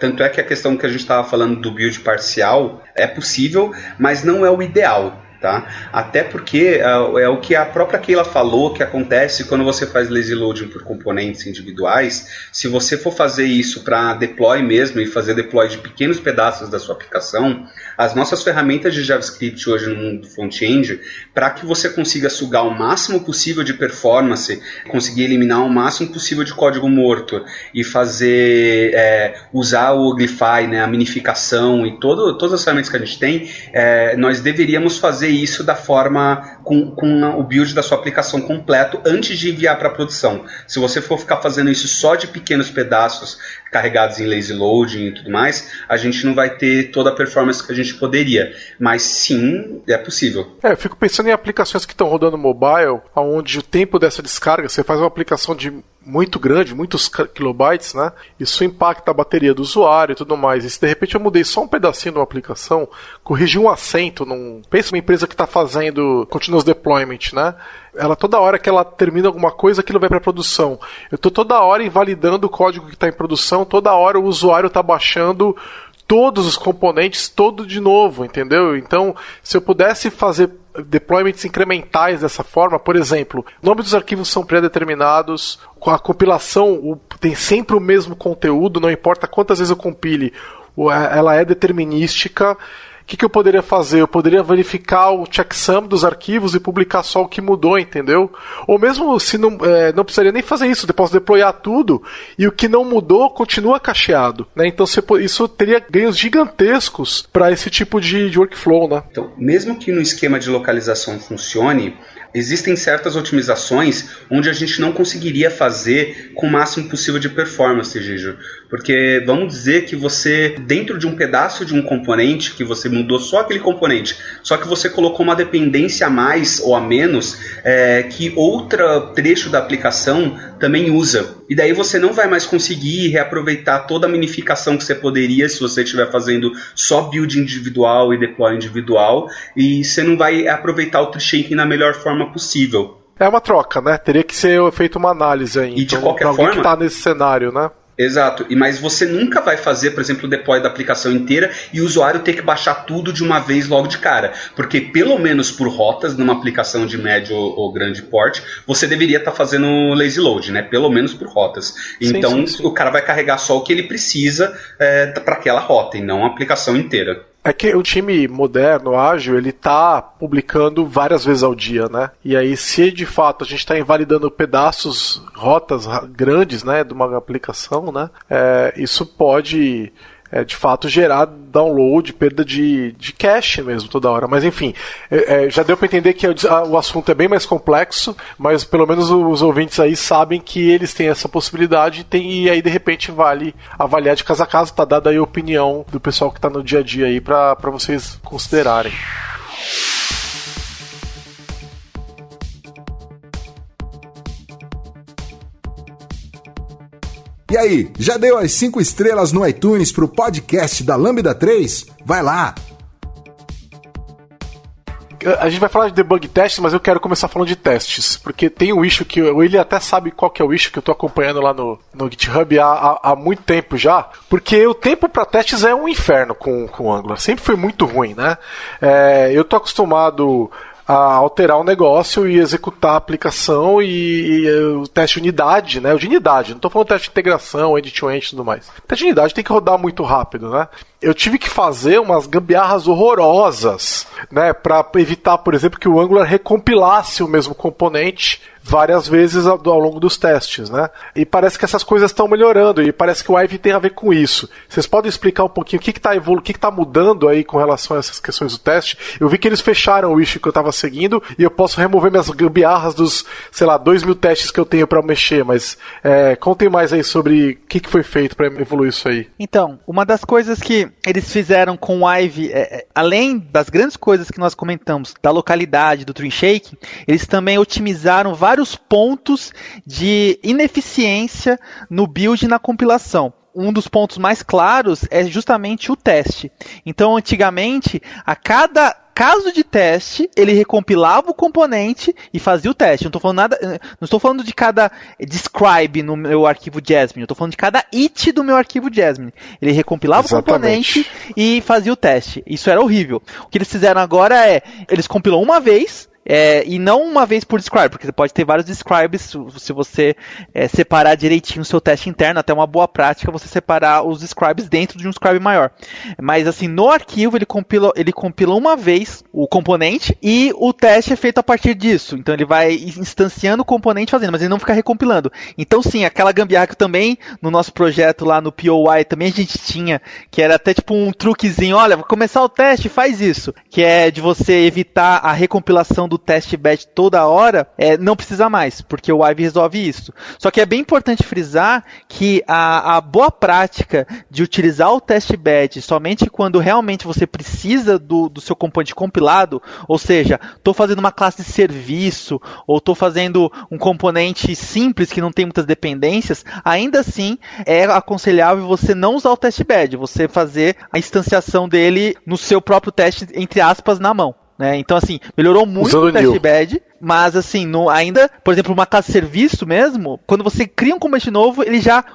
Tanto é que a questão que a gente estava falando do build parcial é possível, mas não é o ideal. Tá? Até porque é o que a própria Keila falou que acontece quando você faz lazy loading por componentes individuais. Se você for fazer isso para deploy mesmo e fazer deploy de pequenos pedaços da sua aplicação, as nossas ferramentas de JavaScript hoje no mundo do front-end, para que você consiga sugar o máximo possível de performance, conseguir eliminar o máximo possível de código morto e fazer usar o Uglify, né, a minificação e todas as ferramentas que a gente tem, nós deveríamos fazer isso da forma com o build da sua aplicação completo antes de enviar para a produção. Se você for ficar fazendo isso só de pequenos pedaços carregados em lazy loading e tudo mais, a gente não vai ter toda a performance que a gente poderia, mas sim, é possível. Eu fico pensando em aplicações que estão rodando mobile, onde o tempo dessa descarga, você faz uma aplicação de muito grande, muitos kilobytes, né? Isso impacta a bateria do usuário e tudo mais. E se de repente eu mudei só um pedacinho de uma aplicação, corrigi um acento, pensa numa empresa que está fazendo continuous deployment, né? Ela toda hora que ela termina alguma coisa, aquilo vai para produção. Eu estou toda hora invalidando o código que está em produção, toda hora o usuário está baixando todos os componentes, todo de novo, entendeu? Então, se eu pudesse fazer deployments incrementais dessa forma, por exemplo, o nome dos arquivos são pré-determinados, com a compilação tem sempre o mesmo conteúdo, não importa quantas vezes eu compile, ela é determinística. O que eu poderia fazer? Eu poderia verificar o checksum dos arquivos e publicar só o que mudou, entendeu? Ou mesmo se não precisaria nem fazer isso, eu posso deployar tudo e o que não mudou continua cacheado, né? Então isso teria ganhos gigantescos para esse tipo de workflow, né? Então, mesmo que no esquema de localização funcione, existem certas otimizações onde a gente não conseguiria fazer com o máximo possível de performance, Gijo. Porque vamos dizer que você, dentro de um pedaço de um componente, que você mudou só aquele componente, só que você colocou uma dependência a mais ou a menos, que outro trecho da aplicação também usa. E daí você não vai mais conseguir reaproveitar toda a minificação que você poderia se você estiver fazendo só build individual e deploy individual, e você não vai aproveitar o tree shaking na melhor forma possível. É uma troca, né? Teria que ser feita uma análise aí. E então, de qualquer forma, alguém que está nesse cenário, né? Exato, mas você nunca vai fazer, por exemplo, o deploy da aplicação inteira e o usuário ter que baixar tudo de uma vez logo de cara, porque pelo menos por rotas, numa aplicação de médio ou grande porte, você deveria estar fazendo lazy load, né? Pelo menos por rotas. Então sim. O cara vai carregar só o que ele precisa para aquela rota e não a aplicação inteira. É que o time moderno, ágil, ele está publicando várias vezes ao dia, né? E aí, se de fato a gente está invalidando pedaços, rotas grandes, né, de uma aplicação, né, isso pode de fato gerar download, perda de cache mesmo toda hora. Mas enfim, já deu para entender que o assunto é bem mais complexo, mas pelo menos os ouvintes aí sabem que eles têm essa possibilidade e aí de repente vale avaliar de caso a caso. Tá dada aí a opinião do pessoal que está no dia a dia aí para vocês considerarem. E aí, já deu as 5 estrelas no iTunes pro podcast da Lambda 3? Vai lá! A gente vai falar de debug testes, mas eu quero começar falando de testes, porque tem um issue que o William até sabe qual que é o issue que eu estou acompanhando lá no GitHub há muito tempo já, porque o tempo para testes é um inferno com o Angular, sempre foi muito ruim, né? Eu estou acostumado a alterar o negócio e executar a aplicação e o teste de unidade, né? O de unidade, não estou falando teste de integração, end-to-end e tudo mais. O teste de unidade tem que rodar muito rápido, né? eu tive que fazer umas gambiarras horrorosas, né, para evitar, por exemplo, que o Angular recompilasse o mesmo componente várias vezes ao longo dos testes, né? E parece que essas coisas estão melhorando e parece que o Ivy tem a ver com isso. Vocês podem explicar um pouquinho o que está evoluindo, o que está mudando aí com relação a essas questões do teste? Eu vi que eles fecharam o issue que eu estava seguindo e eu posso remover minhas gambiarras dos, sei lá, 2.000 testes que eu tenho para mexer, mas contem mais aí sobre o que foi feito para evoluir isso aí. Então, uma das coisas que eles fizeram com o Ivy, além das grandes coisas que nós comentamos, da localidade, do Tree Shaking, eles também otimizaram vários pontos de ineficiência no build e na compilação. Um dos pontos mais claros é justamente o teste. Então, antigamente, a cada caso de teste, ele recompilava o componente e fazia o teste. Não estou falando de cada describe no meu arquivo Jasmine, eu estou falando de cada it do meu arquivo Jasmine. Ele recompilava exatamente o componente e fazia o teste. Isso era horrível. O que eles fizeram agora eles compilam uma vez, e não uma vez por describe, porque você pode ter vários describes se você separar direitinho o seu teste interno. Até uma boa prática você separar os describes dentro de um describe maior. Mas assim, no arquivo ele compila uma vez o componente e o teste é feito a partir disso. Então ele vai instanciando o componente fazendo, mas ele não fica recompilando. Então sim, aquela gambiarra que também no nosso projeto lá no POI também a gente tinha, que era até tipo um truquezinho, olha, vai começar o teste, faz isso, que é de você evitar a recompilação do TestBed toda hora, não precisa mais, porque o Ivy resolve isso. Só que é bem importante frisar que a boa prática de utilizar o TestBed somente quando realmente você precisa do seu componente compilado, ou seja, estou fazendo uma classe de serviço, ou estou fazendo um componente simples que não tem muitas dependências, ainda assim é aconselhável você não usar o TestBed, você fazer a instanciação dele no seu próprio teste, entre aspas, na mão. Né? Então, assim, melhorou muito o TestBed, mas assim, ainda, por exemplo, uma classe de serviço mesmo, quando você cria um componente novo,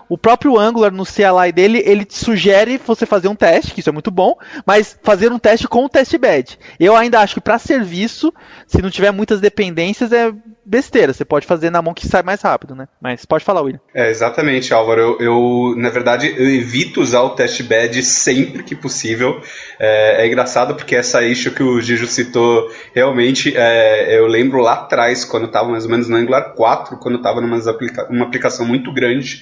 o próprio Angular no CLI dele, ele te sugere você fazer um teste, que isso é muito bom, mas fazer um teste com o TestBed. Eu ainda acho que para serviço, se não tiver muitas dependências, é besteira, você pode fazer na mão que sai mais rápido, né? Mas pode falar, William. Exatamente, Álvaro. Eu na verdade, eu evito usar o TestBed sempre que possível. É engraçado porque essa issue que o Gijo citou, realmente, eu lembro lá atrás, quando eu estava mais ou menos no Angular 4, quando eu estava numa aplicação muito grande,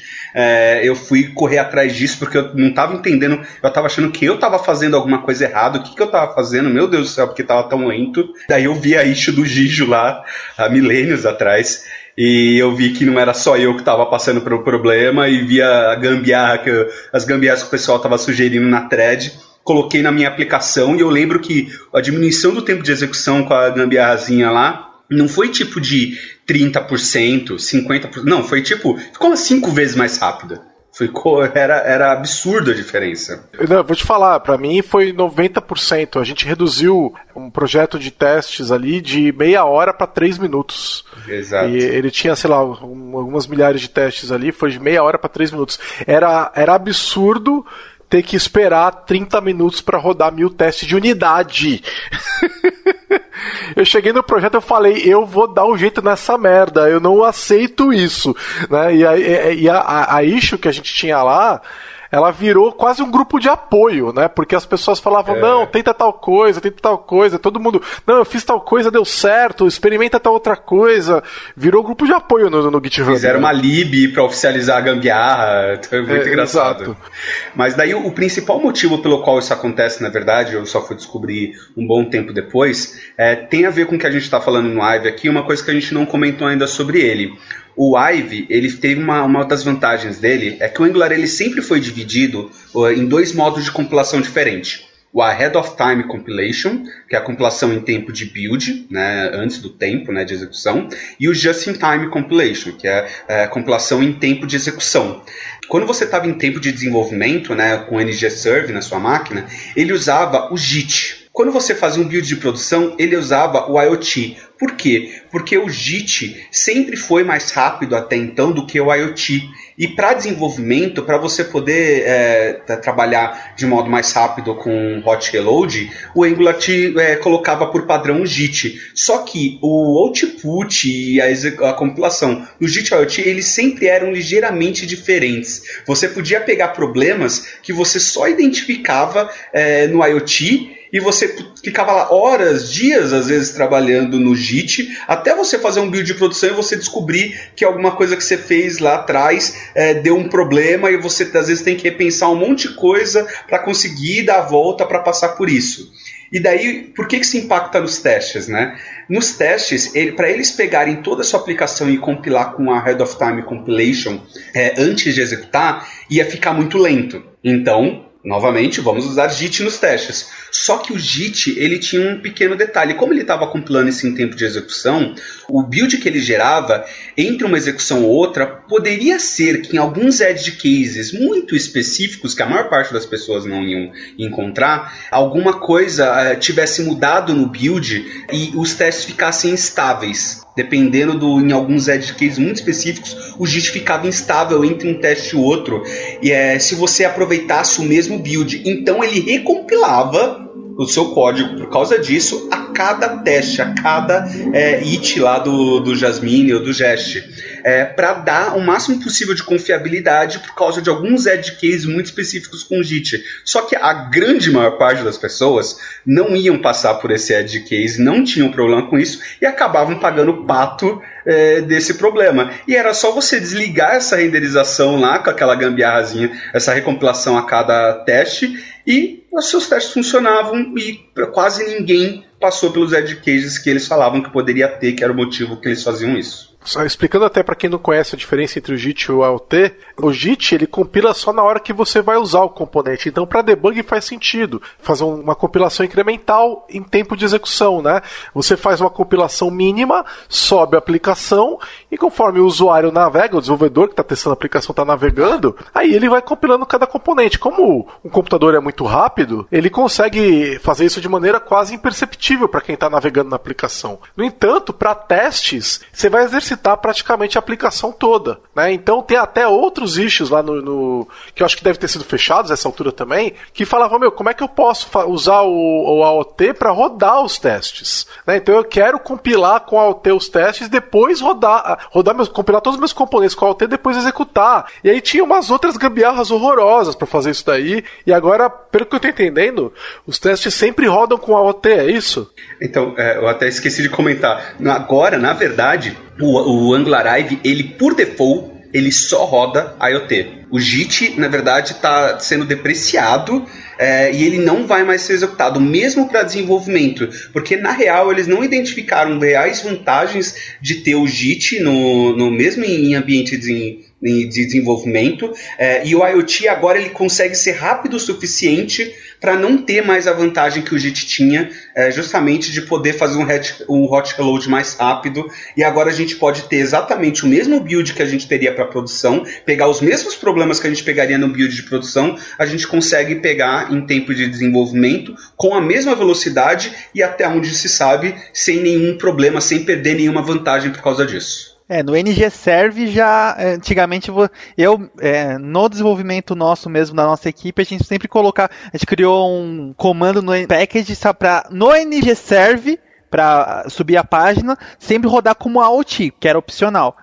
eu fui correr atrás disso porque eu não estava entendendo, eu estava achando que eu estava fazendo alguma coisa errada, o que eu estava fazendo, meu Deus do céu, porque estava tão lento. Daí eu vi a issue do Gijo lá, há milênios atrás, e eu vi que não era só eu que estava passando pelo problema, e vi a gambiarra, as gambiarras que o pessoal estava sugerindo na thread. Coloquei na minha aplicação, e eu lembro que a diminuição do tempo de execução com a gambiarrazinha lá não foi tipo de 30%, 50%, não, foi tipo, ficou umas 5 vezes mais rápida. Era absurda a diferença. Não, vou te falar, para mim foi 90%. A gente reduziu um projeto de testes ali de meia hora para 3 minutos. Exato. E ele tinha, sei lá, algumas milhares de testes ali, foi de meia hora para 3 minutos. Era absurdo ter que esperar 30 minutos para rodar 1000 testes de unidade. Eu cheguei no projeto e falei, eu vou dar um jeito nessa merda, eu não aceito isso, né? E a issue que a gente tinha lá, ela virou quase um grupo de apoio, né? Porque as pessoas falavam, não, tenta tal coisa, todo mundo, não, eu fiz tal coisa, deu certo, experimenta tal outra coisa. Virou grupo de apoio no GitHub. Fizeram uma lib pra oficializar a gambiarra, foi muito engraçado. Exato. Mas daí o principal motivo pelo qual isso acontece, na verdade, eu só fui descobrir um bom tempo depois, tem a ver com o que a gente tá falando no Ivy aqui, uma coisa que a gente não comentou ainda sobre ele. O Ivy, ele teve uma das vantagens dele, é que o Angular ele sempre foi dividido em dois modos de compilação diferentes. O Ahead of Time Compilation, que é a compilação em tempo de build, né, antes do tempo, né, de execução, e o Just in Time Compilation, que é a compilação em tempo de execução. Quando você estava em tempo de desenvolvimento, né, com o ng-serve na sua máquina, ele usava o JIT. Quando você fazia um build de produção, ele usava o IoT. Por quê? Porque o JIT sempre foi mais rápido até então do que o IoT. E para desenvolvimento, para você poder trabalhar de modo mais rápido com hot reload, o Angular te colocava por padrão o JIT. Só que o output e a compilação no JIT e IoT, eles sempre eram ligeiramente diferentes. Você podia pegar problemas que você só identificava no IoT e você ficava lá horas, dias, às vezes, trabalhando no JIT, até você fazer um build de produção e você descobrir que alguma coisa que você fez lá atrás deu um problema e você, às vezes, tem que repensar um monte de coisa para conseguir dar a volta para passar por isso. E daí, por que se impacta nos testes, né? Nos testes, para eles pegarem toda a sua aplicação e compilar com a Ahead of Time Compilation antes de executar, ia ficar muito lento. Então, novamente, vamos usar JIT nos testes. Só que o JIT, ele tinha um pequeno detalhe. Como ele estava compilando isso em tempo de execução, o build que ele gerava, entre uma execução ou outra, poderia ser que em alguns edge cases muito específicos, que a maior parte das pessoas não iam encontrar, alguma coisa tivesse mudado no build e os testes ficassem instáveis. Dependendo em alguns edge cases muito específicos, o JIT ficava instável entre um teste e outro. E se você aproveitasse o mesmo build, então ele recompilava o seu código por causa disso a cada teste, a cada it lá do Jasmine ou do Jest, para dar o máximo possível de confiabilidade por causa de alguns edge cases muito específicos com JIT. Só que a grande maior parte das pessoas não iam passar por esse edge case, não tinham problema com isso e acabavam pagando pato desse problema. E era só você desligar essa renderização lá com aquela gambiarrazinha, essa recompilação a cada teste, e os seus testes funcionavam e quase ninguém passou pelos edge cases que eles falavam que poderia ter, que era o motivo que eles faziam isso. Só explicando até para quem não conhece a diferença entre o JIT e o AOT, o JIT ele compila só na hora que você vai usar o componente. Então para debug faz sentido fazer uma compilação incremental em tempo de execução, né? Você faz uma compilação mínima, sobe a aplicação e conforme o usuário navega, o desenvolvedor que está testando a aplicação está navegando, aí ele vai compilando cada componente. Como um computador é muito rápido, ele consegue fazer isso de maneira quase imperceptível para quem está navegando na aplicação. No entanto, para testes, você vai exercitar praticamente a aplicação toda, né? Então tem até outros issues lá no que eu acho que deve ter sido fechados nessa altura também, que falavam, como é que eu posso usar o AOT para rodar os testes, né? Então eu quero compilar com o AOT os testes, depois compilar todos os meus componentes com o AOT, depois executar. E aí tinha umas outras gambiarras horrorosas para fazer isso daí, e agora, pelo que eu tô entendendo, os testes sempre rodam com o AOT, é isso? Então, eu até esqueci de comentar. Agora, na verdade, o Angular Ivy, ele por default, ele só roda IoT. O JIT, na verdade, está sendo depreciado e ele não vai mais ser executado, mesmo para desenvolvimento, porque na real eles não identificaram reais vantagens de ter o JIT no mesmo em ambiente de desenvolvimento, e o IoT agora ele consegue ser rápido o suficiente para não ter mais a vantagem que o JIT tinha, justamente de poder fazer um hot reload mais rápido, e agora a gente pode ter exatamente o mesmo build que a gente teria para produção, pegar os mesmos problemas que a gente pegaria no build de produção, a gente consegue pegar em tempo de desenvolvimento com a mesma velocidade e até onde se sabe, sem nenhum problema, sem perder nenhuma vantagem por causa disso. No ng-serve já, antigamente, no desenvolvimento nosso mesmo, da nossa equipe, a gente sempre a gente criou um comando no package para no ng-serve, para subir a página, sempre rodar como AOT, que era opcional.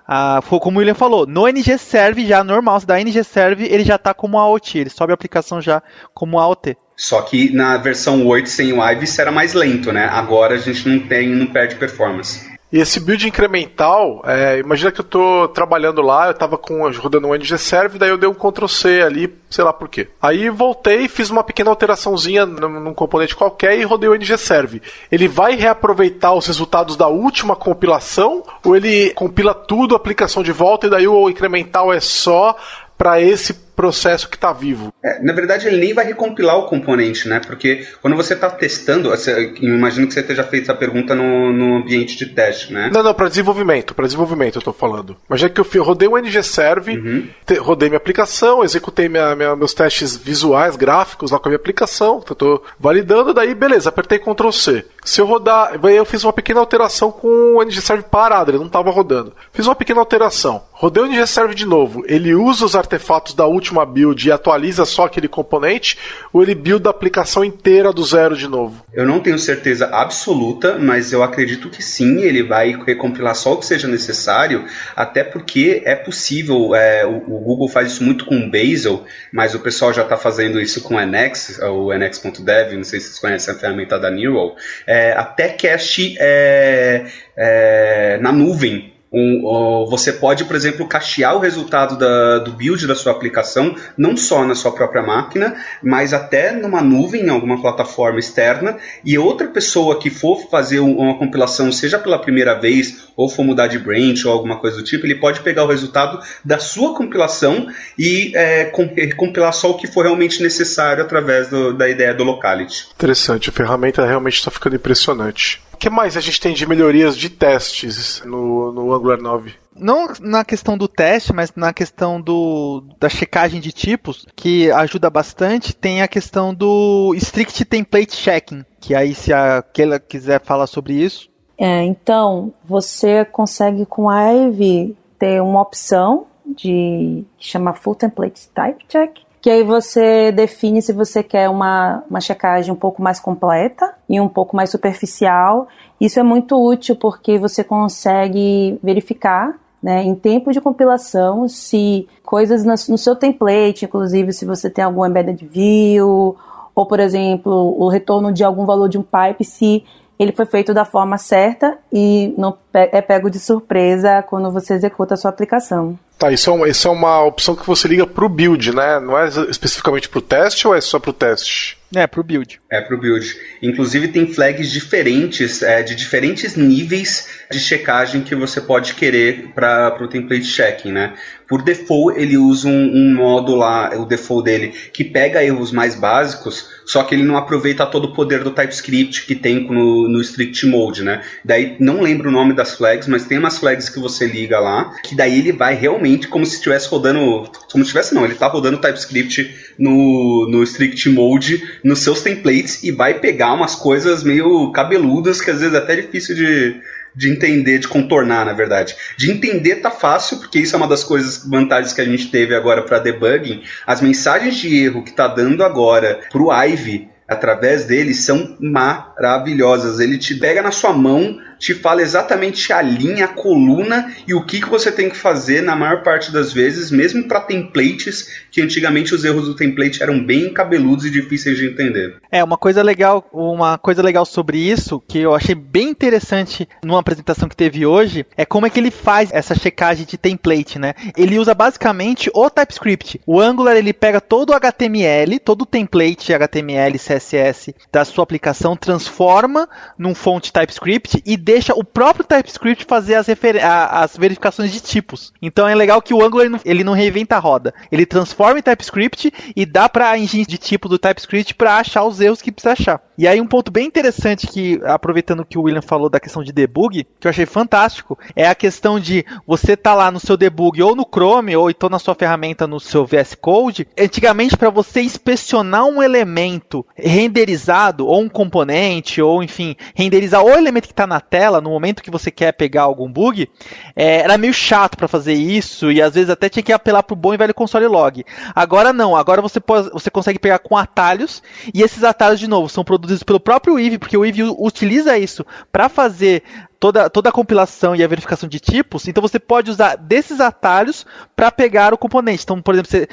Foi como o William falou, no ng-serve já normal, se dá ng-serve, ele já está como AOT, ele sobe a aplicação já como AOT. Só que na versão 8 sem o Ivy isso era mais lento, né? Agora a gente não perde performance. E esse build incremental, imagina que eu tô trabalhando lá, eu tava rodando um ng-serve, daí eu dei um Ctrl+C ali, sei lá por quê. Aí voltei, fiz uma pequena alteraçãozinha num componente qualquer e rodei o ng-serve. Ele vai reaproveitar os resultados da última compilação, ou ele compila tudo, a aplicação de volta, e daí o incremental é só para esse processo que está vivo. É, na verdade, ele nem vai recompilar o componente, né? Porque quando você está testando, você, imagino que você tenha feito a pergunta no ambiente de teste, né? Não, para desenvolvimento eu estou falando. Imagina que eu rodei o ng-serve, rodei minha aplicação, executei meus testes visuais, gráficos lá com a minha aplicação, eu estou validando, daí beleza, apertei Ctrl+C. Se eu rodar, eu fiz uma pequena alteração com o ng-serve parado, ele não estava rodando. Fiz uma pequena alteração, rodei o ng-serve de novo, ele usa os artefatos da última build e atualiza só aquele componente, ou ele builda a aplicação inteira do zero de novo? Eu não tenho certeza absoluta, mas eu acredito que sim, ele vai recompilar só o que seja necessário, até porque é possível, o Google faz isso muito com o Bazel, mas o pessoal já está fazendo isso com o NX, o NX.dev, não sei se vocês conhecem a ferramenta da Neural, até cache na nuvem. Você pode, por exemplo, cachear o resultado do build da sua aplicação, não só na sua própria máquina, mas até numa nuvem, em alguma plataforma externa, e outra pessoa que for fazer uma compilação, seja pela primeira vez, ou for mudar de branch, ou alguma coisa do tipo, ele pode pegar o resultado da sua compilação e compilar só o que for realmente necessário através da ideia do locality. Interessante, a ferramenta realmente está ficando impressionante. O que mais a gente tem de melhorias de testes no Angular 9? Não na questão do teste, mas na questão da checagem de tipos, que ajuda bastante, tem a questão do strict template checking, que aí se a Keila quiser falar sobre isso. Então, você consegue com a Ivy ter uma opção que chama Full Template Type Check, que aí você define se você quer uma checagem um pouco mais completa e um pouco mais superficial. Isso é muito útil porque você consegue verificar, né, em tempo de compilação se coisas no seu template, inclusive se você tem algum embedded view ou, por exemplo, o retorno de algum valor de um pipe, se ele foi feito da forma certa e não é pego de surpresa quando você executa a sua aplicação. Tá, isso é uma opção que você liga pro build, né? Não é especificamente pro teste ou é só pro teste? É, pro build. É, pro build. Inclusive tem flags diferentes, de diferentes níveis de checagem que você pode querer para pro template checking, né? Por default, ele usa um modo lá, o default dele, que pega erros mais básicos, só que ele não aproveita todo o poder do TypeScript que tem no strict mode, né? Daí, não lembro o nome das flags, mas tem umas flags que você liga lá, que daí ele vai realmente como se estivesse rodando... Como se estivesse, não. Ele está rodando TypeScript no strict mode, nos seus templates, e vai pegar umas coisas meio cabeludas, que às vezes é até difícil de entender, de contornar, na verdade. De entender tá fácil, porque isso é uma das vantagens que a gente teve agora para debugging. As mensagens de erro que tá dando agora pro Ivy, através dele, são maravilhosas. Ele te pega na sua mão, te fala exatamente a linha, a coluna e o que você tem que fazer na maior parte das vezes, mesmo para templates, que antigamente os erros do template eram bem cabeludos e difíceis de entender. Uma coisa legal sobre isso, que eu achei bem interessante numa apresentação que teve hoje, é como é que ele faz essa checagem de template, né? Ele usa basicamente o TypeScript. O Angular, ele pega todo o HTML, todo o template HTML, CSS da sua aplicação, transforma num fonte TypeScript e deixa o próprio TypeScript fazer as verificações de tipos. Então é legal que o Angular ele não reinventa a roda. Ele transforma em TypeScript e dá para a engine de tipo do TypeScript para achar os erros que precisa achar. E aí um ponto bem interessante que, aproveitando que o William falou da questão de debug, que eu achei fantástico, é a questão de você tá lá no seu debug ou no Chrome ou então na sua ferramenta no seu VS Code. Antigamente, para você inspecionar um elemento renderizado ou um componente ou, enfim, renderizar o elemento que está na tela no momento que você quer pegar algum bug, era meio chato para fazer isso e às vezes até tinha que apelar para o bom e velho console log. Agora não, agora você consegue pegar com atalhos, e esses atalhos de novo são produzidos pelo próprio Ivy, porque o Ivy utiliza isso para fazer toda a compilação e a verificação de tipos. Então você pode usar desses atalhos para pegar o componente. Então, por exemplo, você,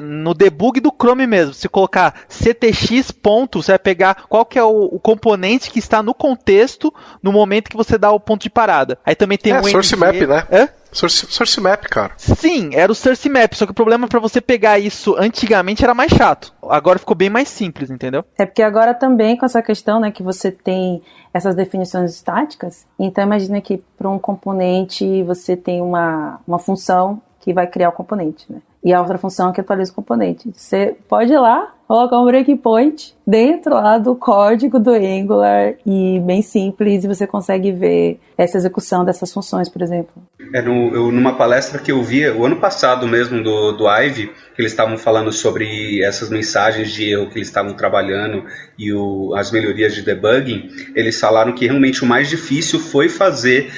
no debug do Chrome mesmo, se colocar ctx ponto, você vai pegar qual que é o componente que está no contexto no momento que você dá o ponto de parada. Aí também tem o source map, né? Source Map, cara. Sim, era o Source Map, só que o problema para você pegar isso antigamente era mais chato. Agora ficou bem mais simples, entendeu? É porque agora também com essa questão, né, que você tem essas definições estáticas, então imagina que para um componente você tem uma função que vai criar o componente, né? E a outra função é que atualiza o componente. Você pode ir lá, colocar um breakpoint dentro lá do código do Angular e bem simples, e você consegue ver essa execução dessas funções, por exemplo. Numa palestra que eu vi o ano passado mesmo do Ivy, que eles estavam falando sobre essas mensagens de erro que eles estavam trabalhando e as melhorias de debugging, eles falaram que realmente o mais difícil foi fazer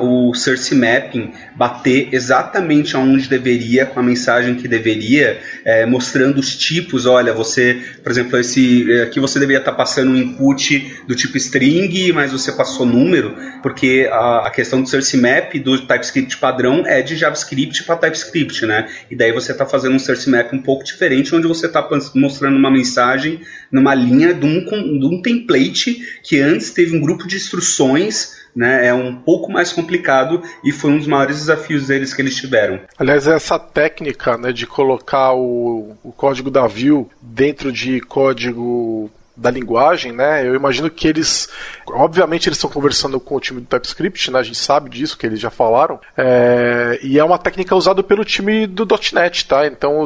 o Source Mapping bater exatamente aonde deveria, com a mensagem que deveria, mostrando os tipos. Olha, você, por exemplo, aqui você deveria estar passando um input do tipo string, mas você passou número, porque a questão do Source Map do TypeScript padrão é de JavaScript para TypeScript, né? E daí você está fazendo um Source Map um pouco diferente, onde você está mostrando uma mensagem numa linha de um template que antes teve um grupo de instruções, né? É um pouco mais complicado e foi um dos maiores desafios deles que eles tiveram. Aliás, essa técnica, né, de colocar o código da view dentro de código da linguagem, né? Eu imagino que eles, obviamente, eles estão conversando com o time do TypeScript, né? A gente sabe disso, que eles já falaram, e é uma técnica usada pelo time do .NET, tá? Então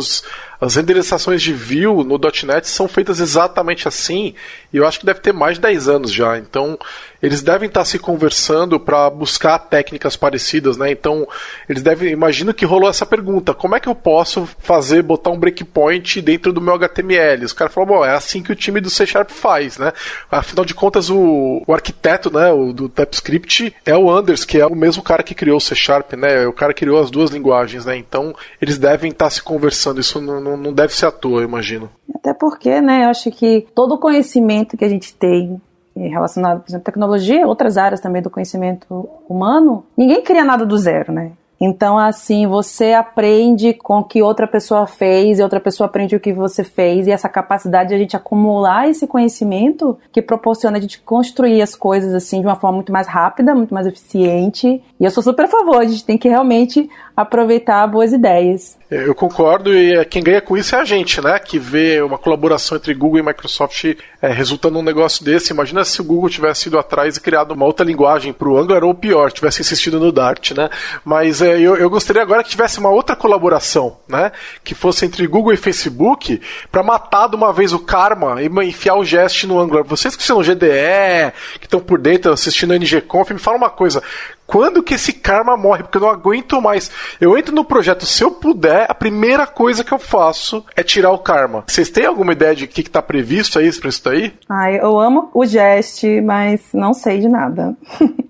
as renderizações de view no .NET são feitas exatamente assim, e eu acho que deve ter mais de 10 anos já, então eles devem estar se conversando para buscar técnicas parecidas, né? Então eles devem, imagino que rolou essa pergunta: como é que eu posso fazer, botar um breakpoint dentro do meu HTML? Os caras falaram: bom, é assim que o time do C# faz, né? Afinal de contas, o arquiteto, né, do TypeScript é o Anders, que é o mesmo cara que criou o C#, né? É o cara que criou as duas linguagens, né? Então eles devem estar se conversando, isso não deve ser à toa, eu imagino. Até porque, né, eu acho que todo o conhecimento que a gente tem relacionado, por exemplo, à tecnologia, outras áreas também do conhecimento humano, ninguém cria nada do zero, né? Então, assim, você aprende com o que outra pessoa fez e outra pessoa aprende o que você fez, e essa capacidade de a gente acumular esse conhecimento que proporciona a gente construir as coisas, assim, de uma forma muito mais rápida, muito mais eficiente. E eu sou super a favor, a gente tem que realmente aproveitar boas ideias. Eu concordo, e quem ganha com isso é a gente, né? Que vê uma colaboração entre Google e Microsoft resultando num negócio desse. Imagina se o Google tivesse ido atrás e criado uma outra linguagem para o Angular, ou pior, tivesse insistido no Dart, né? Mas eu gostaria agora que tivesse uma outra colaboração, né? Que fosse entre Google e Facebook, para matar de uma vez o Karma e enfiar o Jest no Angular. Vocês que são GDE, que estão por dentro assistindo a NGConf, me fala uma coisa: quando que esse Karma morre? Porque eu não aguento mais. Eu entro no projeto, se eu puder, a primeira coisa que eu faço é tirar o Karma. Vocês têm alguma ideia de o que está previsto aí, para isso daí? Ai, eu amo o Jest, mas não sei de nada.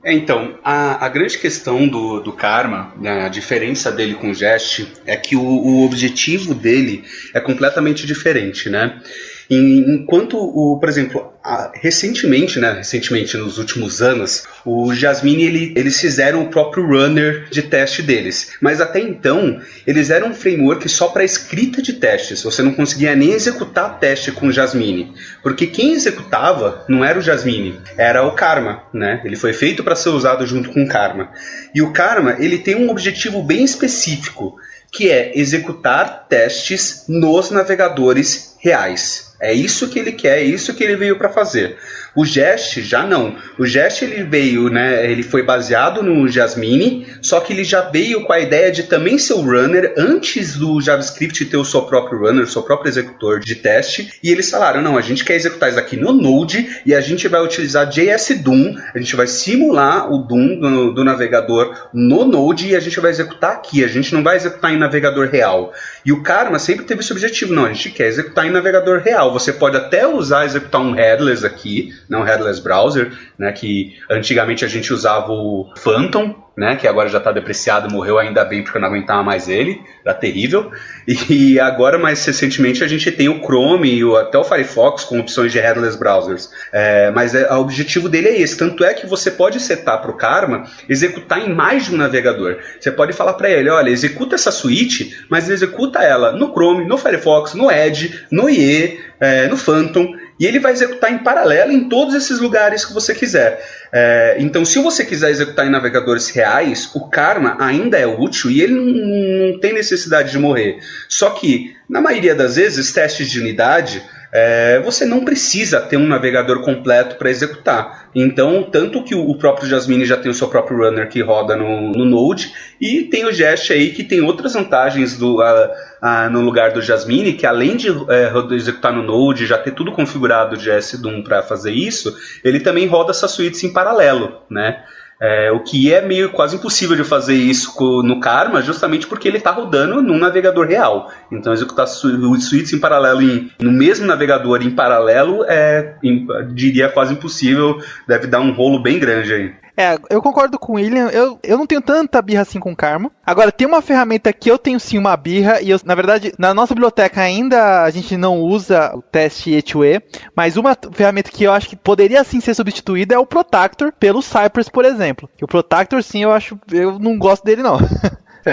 Então, a grande questão do Karma, né, a diferença dele com o Jest, é que o objetivo dele é completamente diferente, né? Enquanto, por exemplo, recentemente, nos últimos anos, o Jasmine, eles fizeram o próprio runner de teste deles. Mas até então, eles eram um framework só para escrita de testes. Você não conseguia nem executar teste com o Jasmine, porque quem executava não era o Jasmine, era o Karma, né? Ele foi feito para ser usado junto com o Karma. E o Karma, ele tem um objetivo bem específico, que é executar testes nos navegadores reais. É isso que ele quer, é isso que ele veio para fazer. O Jest já não. O Jest, ele veio, né? Ele foi baseado no Jasmine, só que ele já veio com a ideia de também ser o runner, antes do JavaScript ter o seu próprio runner, o seu próprio executor de teste. E eles falaram: não, a gente quer executar isso aqui no Node, e a gente vai utilizar JSDOM, a gente vai simular o DOM do navegador no Node, e a gente vai executar aqui, a gente não vai executar em navegador real. E o Karma sempre teve esse objetivo: não, a gente quer executar em navegador real. Você pode até executar um headless aqui, um headless browser, né, que antigamente a gente usava o Phantom, né, que agora já está depreciado, morreu, ainda bem, porque eu não aguentava mais ele, era terrível. E agora, mais recentemente, a gente tem o Chrome e até o Firefox com opções de headless browsers. Mas o objetivo dele é esse, tanto é que você pode setar para o Karma executar em mais de um navegador. Você pode falar para ele: olha, executa essa suíte, mas executa ela no Chrome, no Firefox, no Edge, no IE, no Phantom, e ele vai executar em paralelo em todos esses lugares que você quiser. Então, se você quiser executar em navegadores reais, o Karma ainda é útil e ele não tem necessidade de morrer. Só que, na maioria das vezes, testes de unidade, você não precisa ter um navegador completo para executar. Então, tanto que o próprio Jasmine já tem o seu próprio runner que roda no Node, e tem o Jest aí, que tem outras vantagens no lugar do Jasmine, que além de executar no Node, já ter tudo configurado de JSDOM para fazer isso, ele também roda essas suítes em paralelo, né? O que é meio quase impossível de fazer isso no Karma, justamente porque ele está rodando num navegador real. Então, executar suítes em paralelo no mesmo navegador em paralelo diria quase impossível, deve dar um rolo bem grande aí. Eu concordo com o William, eu não tenho tanta birra assim com o Karma. Agora, tem uma ferramenta que eu tenho sim uma birra, e eu, na verdade, na nossa biblioteca ainda a gente não usa o teste E2E, mas uma ferramenta que eu acho que poderia sim ser substituída é o Protractor pelo Cypress, por exemplo. E o Protractor sim, eu não gosto dele não.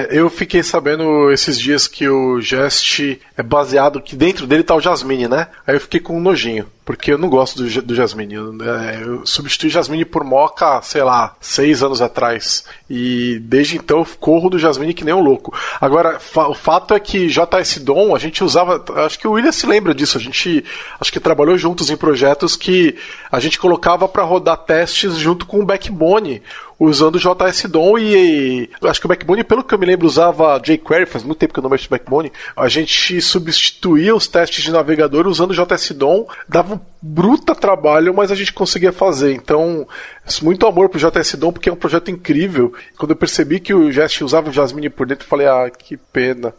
Eu fiquei sabendo esses dias que o Jest é baseado, que dentro dele tá o Jasmine, né? Aí eu fiquei com um nojinho, porque eu não gosto do Jasmine. Eu substituí Jasmine por Mocha, sei lá, 6 anos atrás. E desde então eu corro do Jasmine que nem um louco. Agora, o fato é que JSDOM a gente usava, acho que o William se lembra disso, a gente acho que trabalhou juntos em projetos que a gente colocava para rodar testes junto com o Backbone, usando o JSDOM e acho que o Backbone, pelo que eu me lembro, usava jQuery, faz muito tempo que eu não mexo no Backbone. A gente substituía os testes de navegador usando o JSDOM, dava um bruta trabalho, mas a gente conseguia fazer. Então, muito amor pro JSDOM, porque é um projeto incrível. Quando eu percebi que o Jest usava o Jasmine por dentro, eu falei, que pena.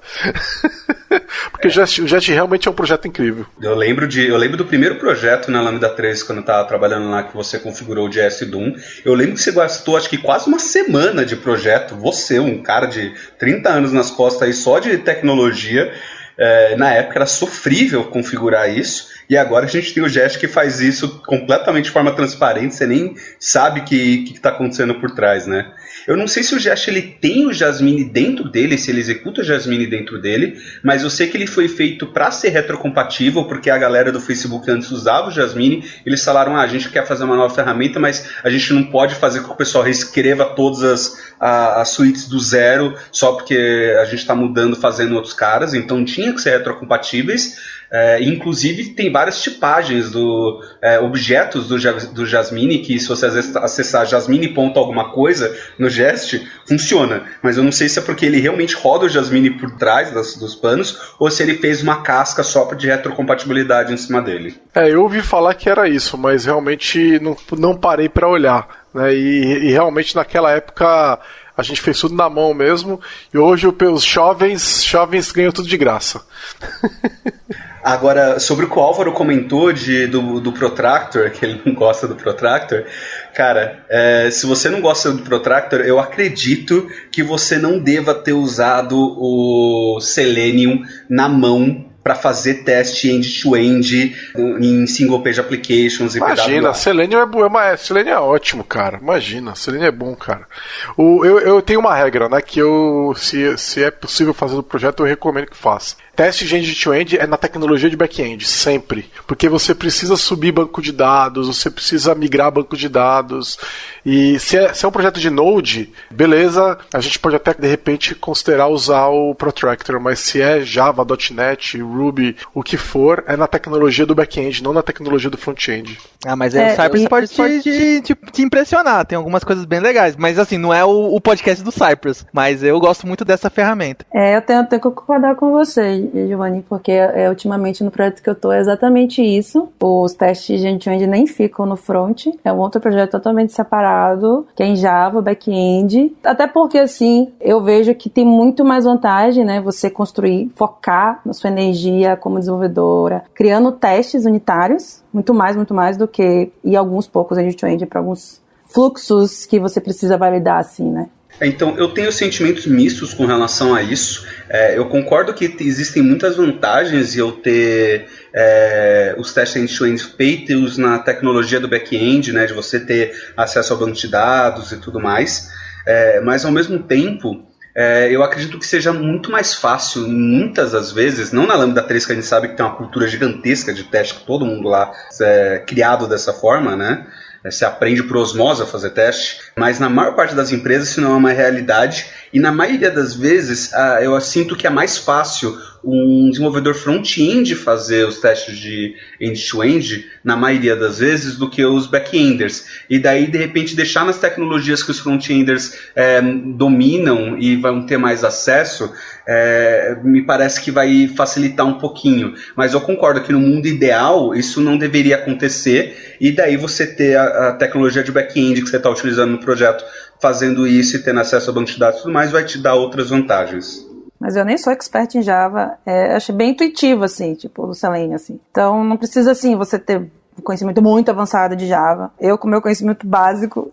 Porque o Jest realmente é um projeto incrível. Eu lembro do primeiro projeto na Lambda 3, quando eu tava trabalhando lá, que você configurou o JSDOM. Eu lembro que você gastou, acho que quase uma semana de projeto. Você, um cara de 30 anos nas costas aí, só de tecnologia. Na época era sofrível configurar isso, e agora a gente tem o Jest que faz isso completamente de forma transparente, você nem sabe o que está acontecendo por trás, né? Eu não sei se o Jest ele tem o Jasmine dentro dele, se ele executa o Jasmine dentro dele, mas eu sei que ele foi feito para ser retrocompatível, porque a galera do Facebook antes usava o Jasmine, eles falaram, a gente quer fazer uma nova ferramenta, mas a gente não pode fazer com que o pessoal reescreva todas as suítes do zero, só porque a gente está mudando, fazendo outros caras, então tinha que ser retrocompatíveis. Inclusive tem várias tipagens objetos do Jasmine, que se você acessar Jasmine ponto alguma coisa no Jest, funciona, mas eu não sei se é porque ele realmente roda o Jasmine por trás dos panos, ou se ele fez uma casca só de retrocompatibilidade em cima dele. Eu ouvi falar que era isso, mas realmente não parei para olhar, né? E realmente naquela época a gente fez tudo na mão mesmo, e hoje os jovens ganham tudo de graça. Agora, sobre o que o Álvaro comentou do Protractor, que ele não gosta do Protractor, cara, se você não gosta do Protractor, eu acredito que você não deva ter usado o Selenium na mão para fazer teste end-to-end em single page applications e PWA. Imagina, Selenium é ótimo, cara. Imagina, Selenium é bom, cara. Eu tenho uma regra, né, que se é possível fazer do projeto, eu recomendo que faça. Teste de end-to-end é na tecnologia de back-end, sempre. Porque você precisa subir banco de dados, você precisa migrar banco de dados. E se é um projeto de Node, beleza, a gente pode até, de repente, considerar usar o Protractor, mas se é Java, .NET, Ruby, o que for, é na tecnologia do back-end, não na tecnologia do front-end. Mas o Cypress pode te impressionar, tem algumas coisas bem legais. Mas, assim, não é o podcast do Cypress, mas eu gosto muito dessa ferramenta. Eu tenho até que concordar com vocês, Giovanni, porque ultimamente no projeto que eu tô é exatamente isso. Os testes de end-to-end nem ficam no front. É um outro projeto totalmente separado, que é em Java, back-end. Até porque, assim, eu vejo que tem muito mais vantagem, né? Você construir, focar na sua energia como desenvolvedora, criando testes unitários, muito mais do que ir alguns poucos end-to-end para alguns fluxos que você precisa validar, assim, né? Então, eu tenho sentimentos mistos com relação a isso. Eu concordo que existem muitas vantagens em eu ter os testes end-to-end feitos na tecnologia do back-end, né, de você ter acesso ao banco de dados e tudo mais, mas ao mesmo tempo eu acredito que seja muito mais fácil, muitas das vezes, não na Lambda 3, que a gente sabe que tem uma cultura gigantesca de teste, que todo mundo lá é criado dessa forma, né? Você aprende por osmose a fazer teste, Mas na maior parte das empresas isso não é uma realidade e na maioria das vezes eu sinto que é mais fácil um desenvolvedor front-end fazer os testes de end-to-end, na maioria das vezes, do que os back-enders. E daí, de repente, deixar nas tecnologias que os front-enders dominam e vão ter mais acesso, me parece que vai facilitar um pouquinho. Mas eu concordo que no mundo ideal isso não deveria acontecer e daí você ter a tecnologia de back-end que você está utilizando no projeto fazendo isso e tendo acesso a banco de dados e tudo mais vai te dar outras vantagens. Mas eu nem sou expert em Java, achei bem intuitivo, assim, tipo, o Selenium, assim. Então, não precisa, assim, você ter um conhecimento muito avançado de Java. Eu, com meu conhecimento básico,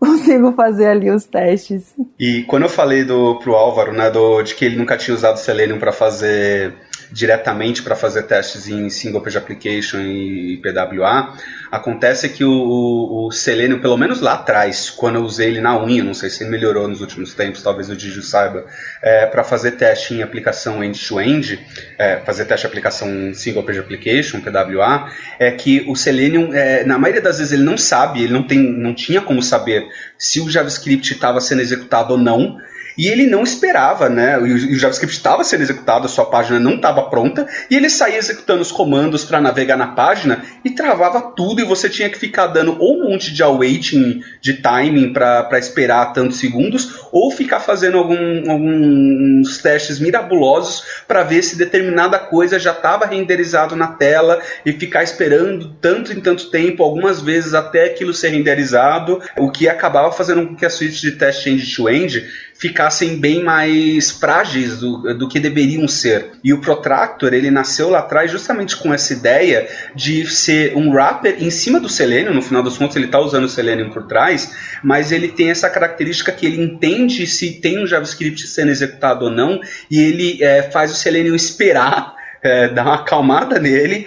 consigo fazer ali os testes. E quando eu falei pro Álvaro, né, de que ele nunca tinha usado Selenium para fazer... diretamente para fazer testes em Single Page Application e PWA, acontece que o Selenium, pelo menos lá atrás, quando eu usei ele na unha, não sei se ele melhorou nos últimos tempos, talvez o Digio saiba, para fazer teste em aplicação end-to-end, fazer teste de aplicação em Single Page Application, PWA, é que o Selenium, na maioria das vezes ele não sabe, ele não tinha como saber se o JavaScript estava sendo executado ou não, e ele não esperava, né? O JavaScript estava sendo executado, a sua página não estava pronta, e ele saía executando os comandos para navegar na página e travava tudo, e você tinha que ficar dando ou um monte de awaiting de timing para esperar tantos segundos, ou ficar fazendo alguns testes mirabulosos para ver se determinada coisa já estava renderizado na tela, e ficar esperando tanto em tanto tempo, algumas vezes até aquilo ser renderizado, o que acabava fazendo com que a suite de teste end-to-end ficassem bem mais frágeis do que deveriam ser. E o Protractor, ele nasceu lá atrás justamente com essa ideia de ser um wrapper em cima do Selenium, no final das contas ele está usando o Selenium por trás, mas ele tem essa característica que ele entende se tem um JavaScript sendo executado ou não, e ele faz o Selenium esperar, dar uma acalmada nele,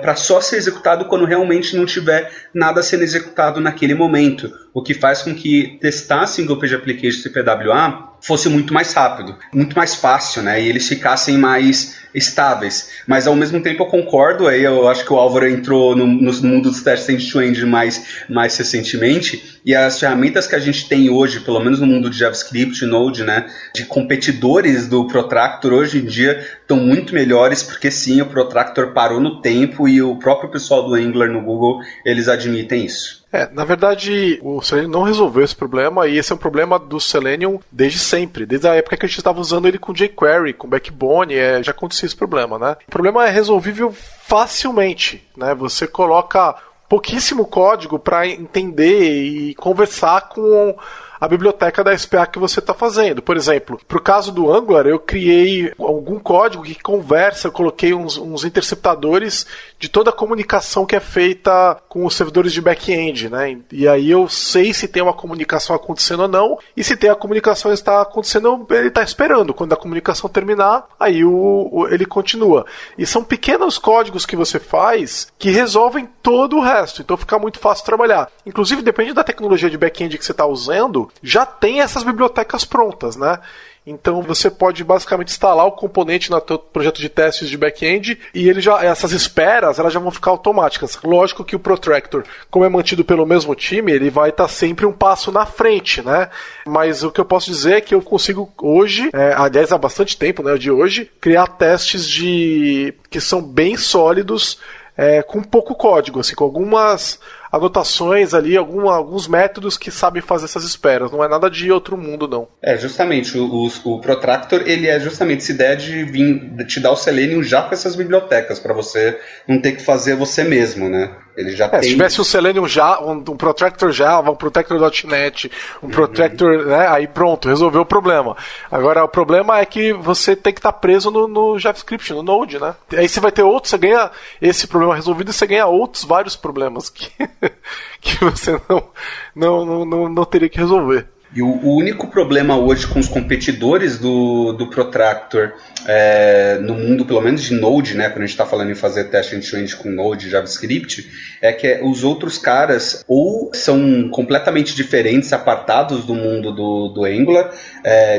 para só ser executado quando realmente não tiver nada sendo executado naquele momento, o que faz com que testar Single Page Application e PWA fosse muito mais rápido, muito mais fácil, né? E eles ficassem mais estáveis. Mas ao mesmo tempo eu concordo, aí eu acho que o Álvaro entrou no mundo dos testes end-to-end mais recentemente, e as ferramentas que a gente tem hoje, pelo menos no mundo de JavaScript, Node, né, de competidores do Protractor, hoje em dia estão muito melhores, porque sim, o Protractor parou no tempo e o próprio pessoal do Angular no Google, eles admitem isso. Na verdade, o Selenium não resolveu esse problema, e esse é um problema do Selenium desde sempre, desde a época que a gente estava usando ele com jQuery, com Backbone, já acontecia esse problema, né? O problema é resolvível facilmente, né? Você coloca pouquíssimo código para entender e conversar com a biblioteca da SPA que você está fazendo. Por exemplo, para o caso do Angular, eu criei algum código que conversa, eu coloquei uns interceptadores de toda a comunicação que é feita com os servidores de back-end, né? E aí eu sei se tem uma comunicação acontecendo ou não, e se tem a comunicação está acontecendo, ele está esperando. Quando a comunicação terminar, aí ele continua. E são pequenos códigos que você faz que resolvem todo o resto, então fica muito fácil trabalhar. Inclusive, depende da tecnologia de back-end que você está usando, já tem essas bibliotecas prontas, né? Então você pode basicamente instalar o componente no teu projeto de testes de back-end e essas esperas elas já vão ficar automáticas. Lógico que o Protractor, como é mantido pelo mesmo time, ele vai estar sempre um passo na frente, né? Mas o que eu posso dizer é que eu consigo hoje, aliás há bastante tempo, né, de hoje, criar testes que são bem sólidos, com pouco código, assim, com algumas anotações ali, alguns métodos que sabem fazer essas esperas. Não é nada de outro mundo, não. Justamente. O Protractor, ele é justamente essa ideia de te dar o Selenium já com essas bibliotecas, para você não ter que fazer você mesmo, né? Ele já tem... Se tivesse o Selenium já, um Protractor Java, um Protractor.net, um Protractor, né? Aí pronto, resolveu o problema. Agora, o problema é que você tem que estar preso no JavaScript, no Node, né? Aí você vai ter outros, você ganha esse problema resolvido e você ganha outros vários problemas que você não teria que resolver. E o único problema hoje com os competidores do Protractor, no mundo, pelo menos de Node, né, quando a gente está falando em fazer teste end-to-end com Node e JavaScript, é que os outros caras ou são completamente diferentes, apartados do mundo do Angular,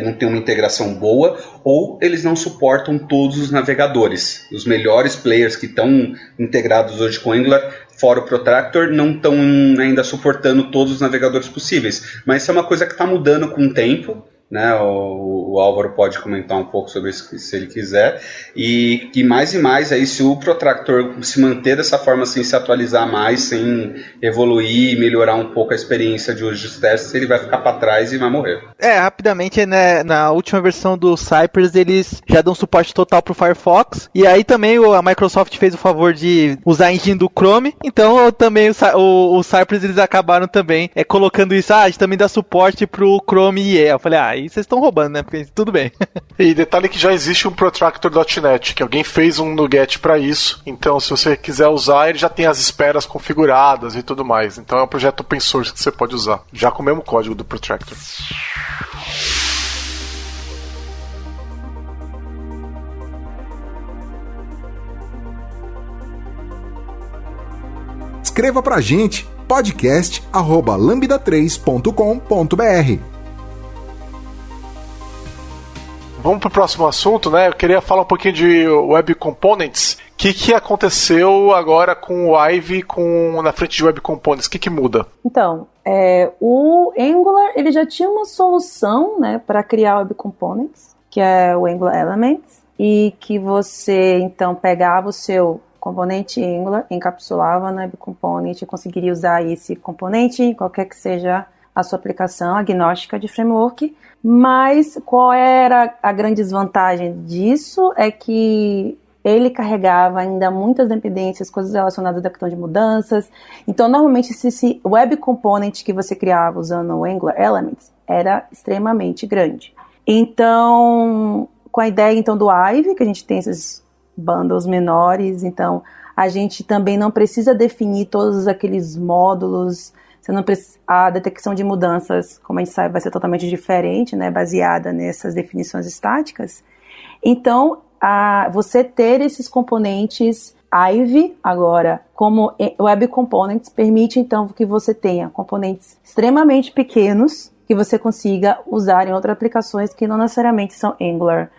não tem uma integração boa, ou eles não suportam todos os navegadores. Os melhores players que estão integrados hoje com Angular fora o Protractor, não estão ainda suportando todos os navegadores possíveis. Mas isso é uma coisa que está mudando com o tempo, né? O Álvaro pode comentar um pouco sobre isso se ele quiser. E mais aí, se o Protractor se manter dessa forma, sem se atualizar mais, sem evoluir e melhorar um pouco a experiência de hoje dos testes, ele vai ficar para trás e vai morrer. É, rapidamente, né, na última versão do Cypress, eles já dão suporte total pro Firefox. E aí também a Microsoft fez o favor de usar a engine do Chrome. Então também o Cypress, eles acabaram também colocando isso. Ah, a gente também dá suporte pro Chrome IE. Eu falei, ah, aí vocês estão roubando, né? Porque tudo bem. E detalhe que já existe um Protractor.net, que alguém fez um NuGet pra isso. Então, se você quiser usar, ele já tem as esperas configuradas e tudo mais. Então, é um projeto open source que você pode usar, já com o mesmo código do Protractor. Escreva pra gente, podcast@lambda3.com.br. Vamos para o próximo assunto, né? Eu queria falar um pouquinho de Web Components. O que aconteceu agora com o Ivy na frente de Web Components? O que muda? Então, o Angular ele já tinha uma solução, né, para criar Web Components, que é o Angular Elements, e que você, então, pegava o seu componente Angular, encapsulava no Web Component e conseguiria usar esse componente em qualquer que seja a sua aplicação agnóstica de framework. Mas qual era a grande desvantagem disso? É que ele carregava ainda muitas dependências, coisas relacionadas à questão de mudanças. Então, normalmente, esse web component que você criava usando o Angular Elements era extremamente grande. Então, com a ideia então do Ivy, que a gente tem esses bundles menores, então a gente também não precisa definir todos aqueles módulos. A detecção de mudanças, como a gente sabe, vai ser totalmente diferente, né, baseada nessas definições estáticas. Então, você ter esses componentes Ivy, agora, como Web Components, permite, então, que você tenha componentes extremamente pequenos que você consiga usar em outras aplicações que não necessariamente são Angular.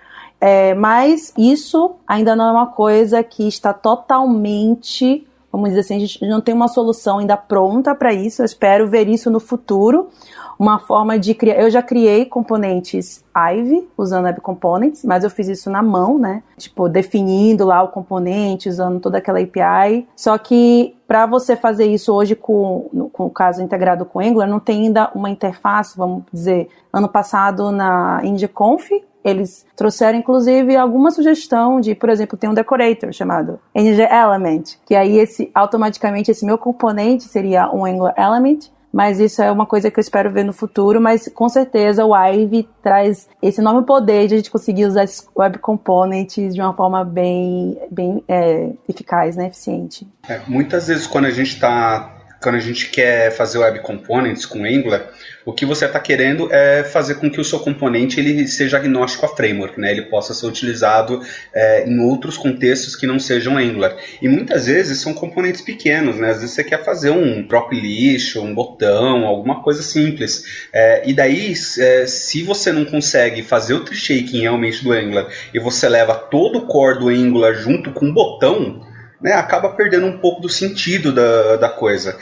Mas isso ainda não é uma coisa que está totalmente... Vamos dizer assim, a gente não tem uma solução ainda pronta para isso. Eu espero ver isso no futuro. Uma forma de criar... Eu já criei componentes Ivy, usando Web Components, mas eu fiz isso na mão, né? Tipo, definindo lá o componente, usando toda aquela API. Só que para você fazer isso hoje com o caso integrado com Angular, não tem ainda uma interface, vamos dizer. Ano passado, na IndieConf, eles trouxeram, inclusive, alguma sugestão de, por exemplo, tem um decorator chamado ng-element, que aí automaticamente esse meu componente seria um Angular element, mas isso é uma coisa que eu espero ver no futuro, mas com certeza o Ivy traz esse enorme poder de a gente conseguir usar esses web components de uma forma bem eficaz, né, eficiente. Muitas vezes quando a gente quer fazer Web Components com Angular, o que você está querendo é fazer com que o seu componente ele seja agnóstico a framework, né? Ele possa ser utilizado em outros contextos que não sejam Angular. E muitas vezes são componentes pequenos, né? Às vezes você quer fazer um drop list, um botão, alguma coisa simples. E daí, se você não consegue fazer o tree shaking realmente do Angular e você leva todo o core do Angular junto com o botão, né, acaba perdendo um pouco do sentido da coisa.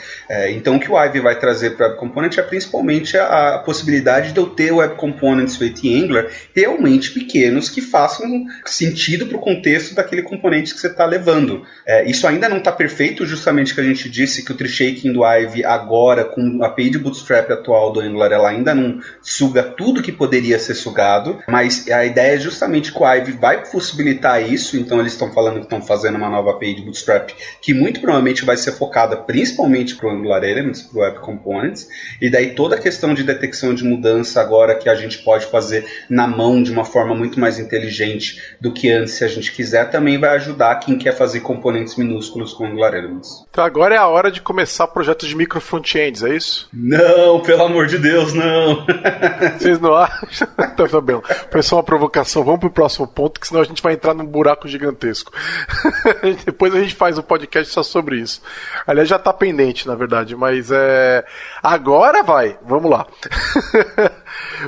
Então o que o Ivy vai trazer para o Web Component é principalmente a possibilidade de eu ter Web Components feito em Angular realmente pequenos, que façam sentido para o contexto daquele componente que você está levando. Isso ainda não está perfeito, justamente que a gente disse que o tree shaking do Ivy agora, com a API de Bootstrap atual do Angular, ela ainda não suga tudo que poderia ser sugado, mas a ideia é justamente que o Ivy vai possibilitar isso. Então eles estão falando que estão fazendo uma nova API de Bootstrap, que muito provavelmente vai ser focada principalmente para o Angular Elements, para o Web Components, e daí toda a questão de detecção de mudança agora que a gente pode fazer na mão de uma forma muito mais inteligente do que antes, se a gente quiser, também vai ajudar quem quer fazer componentes minúsculos com Angular Elements. Então agora é a hora de começar projetos de micro frontends, é isso? Não, pelo amor de Deus, não! Vocês não acham? Tá bem, foi só uma provocação, vamos pro próximo ponto, que senão a gente vai entrar num buraco gigantesco. Depois a gente faz um podcast só sobre isso. Aliás, já tá pendente, na verdade, mas agora vai, vamos lá.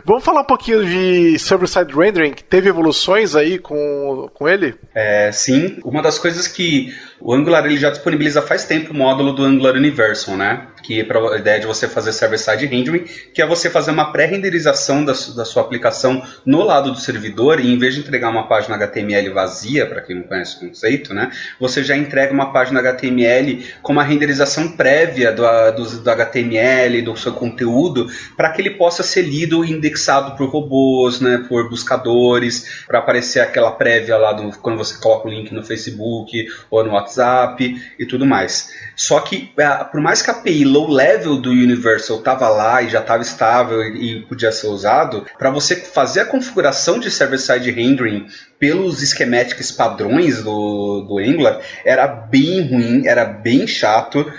Vamos falar um pouquinho de server-side rendering, que teve evoluções aí com ele? Sim, uma das coisas que O Angular ele já disponibiliza faz tempo o módulo do Angular Universal, né? Que é a ideia de você fazer server-side rendering, que é você fazer uma pré-renderização da sua aplicação no lado do servidor, e em vez de entregar uma página HTML vazia, para quem não conhece o conceito, né? Você já entrega uma página HTML com uma renderização prévia do HTML, do seu conteúdo, para que ele possa ser lido e indexado por robôs, né? Por buscadores, para aparecer aquela prévia lá quando você coloca o link no Facebook ou no WhatsApp e tudo mais. Só que, por mais que a API low level do Universal estava lá e já estava estável e podia ser usado, para você fazer a configuração de server-side rendering pelos schematics padrões do Angular, era bem ruim, era bem chato,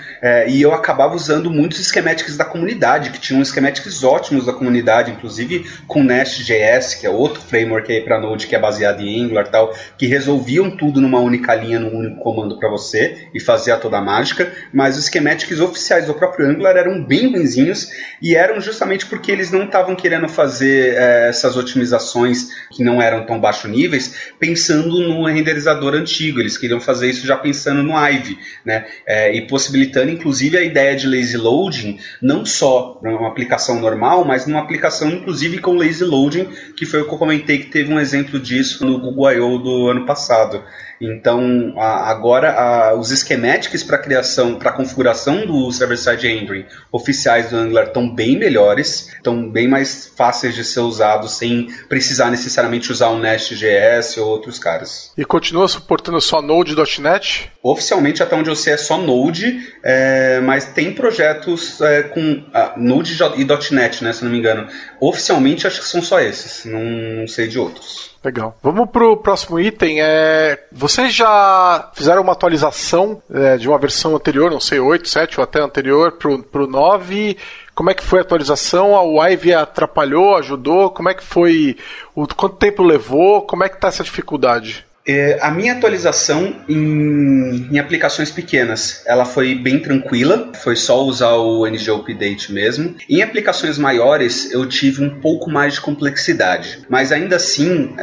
e eu acabava usando muitos schematics da comunidade, que tinham schematics ótimos da comunidade, inclusive com Nest.js, que é outro framework aí para Node, que é baseado em Angular e tal, que resolviam tudo numa única linha, num único comando para você, e fazia toda a mágica, mas os schematics oficiais do próprio Angular eram bem ruinzinhos, e eram justamente porque eles não estavam querendo fazer essas otimizações que não eram tão baixo níveis, pensando no renderizador antigo. Eles queriam fazer isso já pensando no Ivy, né? E possibilitando inclusive a ideia de lazy loading, não só numa aplicação normal, mas numa aplicação inclusive com lazy loading, que foi o que eu comentei que teve um exemplo disso no Google I.O. do ano passado. Então, agora os schematics para criação, para configuração do server-side rendering oficiais do Angular estão bem melhores, estão bem mais fáceis de ser usados sem precisar necessariamente usar o Nest.js ou outros caras. E continua suportando só Node.NET? Oficialmente, até onde eu sei, é só Node, mas tem projetos com Node e .NET, né, se não me engano. Oficialmente, acho que são só esses, não sei de outros. Legal. Vamos pro próximo item. Vocês já fizeram uma atualização de uma versão anterior, não sei, 8, 7 ou até anterior, pro 9. Como é que foi a atualização? O Ivy atrapalhou, ajudou? Como é que foi? Quanto tempo levou? Como é que está essa dificuldade? A minha atualização em aplicações pequenas, ela foi bem tranquila, foi só usar o ng-update mesmo. Em aplicações maiores, eu tive um pouco mais de complexidade, mas ainda assim,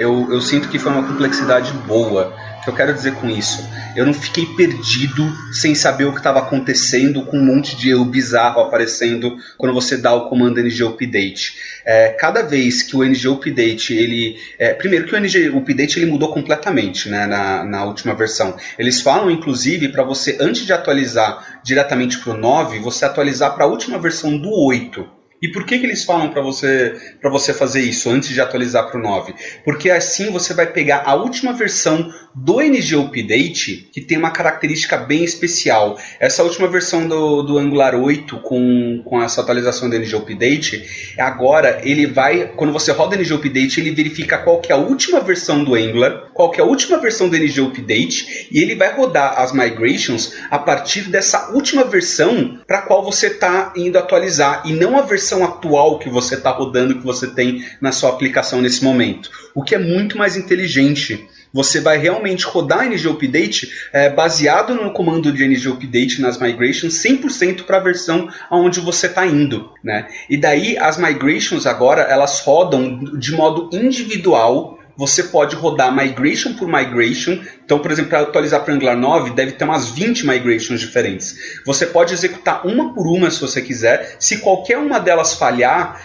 eu sinto que foi uma complexidade boa. O que eu quero dizer com isso? Eu não fiquei perdido sem saber o que estava acontecendo, com um monte de erro bizarro aparecendo quando você dá o comando ng-update. Cada vez que o ng-update, primeiro que o ng-update ele mudou completamente, né, na última versão. Eles falam, inclusive, para você, antes de atualizar diretamente para o 9, você atualizar para a última versão do 8. E por que eles falam para você fazer isso antes de atualizar para o 9? Porque assim você vai pegar a última versão do ng-update, que tem uma característica bem especial. Essa última versão do Angular 8 com essa atualização do ng-update, agora ele vai, quando você roda o ng-update, ele verifica qual que é a última versão do Angular, qual que é a última versão do ng-update, e ele vai rodar as migrations a partir dessa última versão para a qual você está indo atualizar, e não a versão atual que você está rodando, que você tem na sua aplicação nesse momento. O que é muito mais inteligente. Você vai realmente rodar ng-update baseado no comando de ng-update nas migrations 100% para a versão aonde você está indo, né? E daí as migrations agora elas rodam de modo individual. Você pode rodar migration por migration. Então, por exemplo, para atualizar para Angular 9, deve ter umas 20 migrations diferentes. Você pode executar uma por uma se você quiser. Se qualquer uma delas falhar,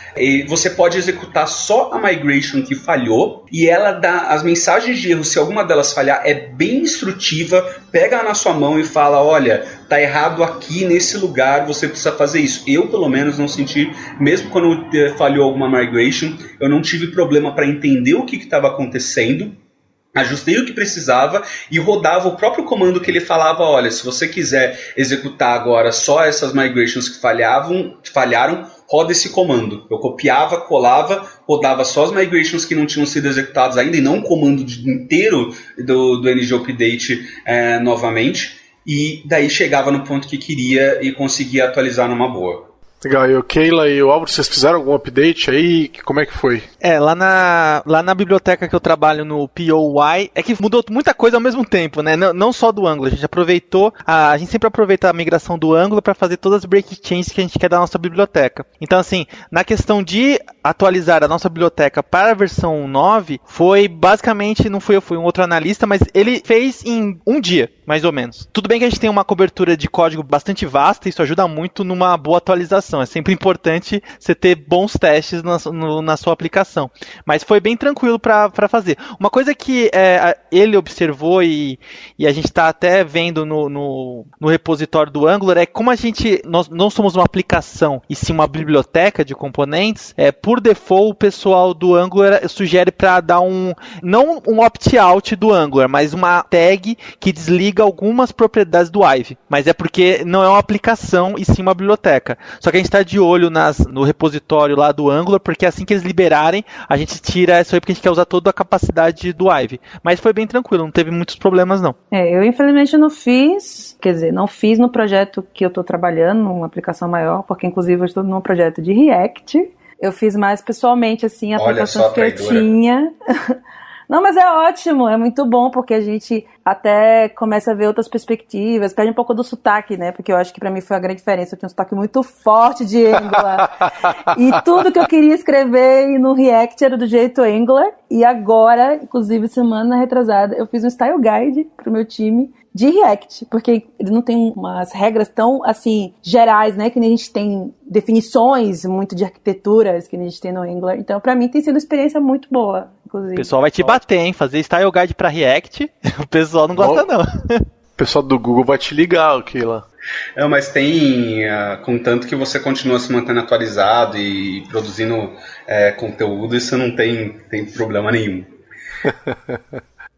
você pode executar só a migration que falhou, e ela dá as mensagens de erro. Se alguma delas falhar, é bem instrutiva, pega na sua mão e fala, olha, tá errado aqui nesse lugar, você precisa fazer isso. Eu, pelo menos, não senti, mesmo quando falhou alguma migration, eu não tive problema para entender o que estava acontecendo, ajustei o que precisava e rodava o próprio comando que ele falava, olha, se você quiser executar agora só essas migrations que falharam, roda esse comando. Eu copiava, colava, rodava só as migrations que não tinham sido executadas ainda e não o comando inteiro do ng-update novamente, e daí chegava no ponto que queria e conseguia atualizar numa boa. Legal, e o Keila e o Álvaro, vocês fizeram algum update aí? Como é que foi? Lá na biblioteca que eu trabalho no POY, é que mudou muita coisa ao mesmo tempo, né? Não só do Angular, a gente aproveitou, a gente sempre aproveita a migração do Angular para fazer todas as break changes que a gente quer da nossa biblioteca. Então, assim, na questão de atualizar a nossa biblioteca para a versão 9 foi basicamente, não fui eu, foi um outro analista, mas ele fez em um dia, mais ou menos. Tudo bem que a gente tem uma cobertura de código bastante vasta, isso ajuda muito numa boa atualização. É sempre importante você ter bons testes na sua aplicação. Mas foi bem tranquilo para fazer. Uma coisa que ele observou e a gente está até vendo no repositório do Angular é como nós não somos uma aplicação e sim uma biblioteca de componentes, por default o pessoal do Angular sugere para dar não um opt-out do Angular, mas uma tag que desliga algumas propriedades do Ivy, mas é porque não é uma aplicação e sim uma biblioteca. Só que a gente está de olho no repositório lá do Angular, porque assim que eles liberarem, a gente tira essa aí, porque a gente quer usar toda a capacidade do Ivy. Mas foi bem tranquilo, não teve muitos problemas não. Eu infelizmente não fiz no projeto que eu estou trabalhando, numa aplicação maior, porque inclusive eu estou num projeto de React. Eu fiz mais pessoalmente, assim, a aplicação que eu tinha. Não, mas é ótimo, é muito bom, porque a gente até começa a ver outras perspectivas, perde um pouco do sotaque, né? Porque eu acho que pra mim foi a grande diferença, eu tinha um sotaque muito forte de Angular. E tudo que eu queria escrever no React era do jeito Angular. E agora, inclusive semana retrasada, eu fiz um style guide pro meu time de React, porque ele não tem umas regras tão, assim, gerais, né? Que nem a gente tem definições muito de arquiteturas que nem a gente tem no Angular. Então, pra mim, tem sido uma experiência muito boa, inclusive. O pessoal vai te bater, hein? Fazer style guide pra React, o pessoal não gosta, não. O pessoal do Google vai te ligar, Keila. Não, mas tem, contanto que você continua se mantendo atualizado e produzindo conteúdo, isso não tem problema nenhum.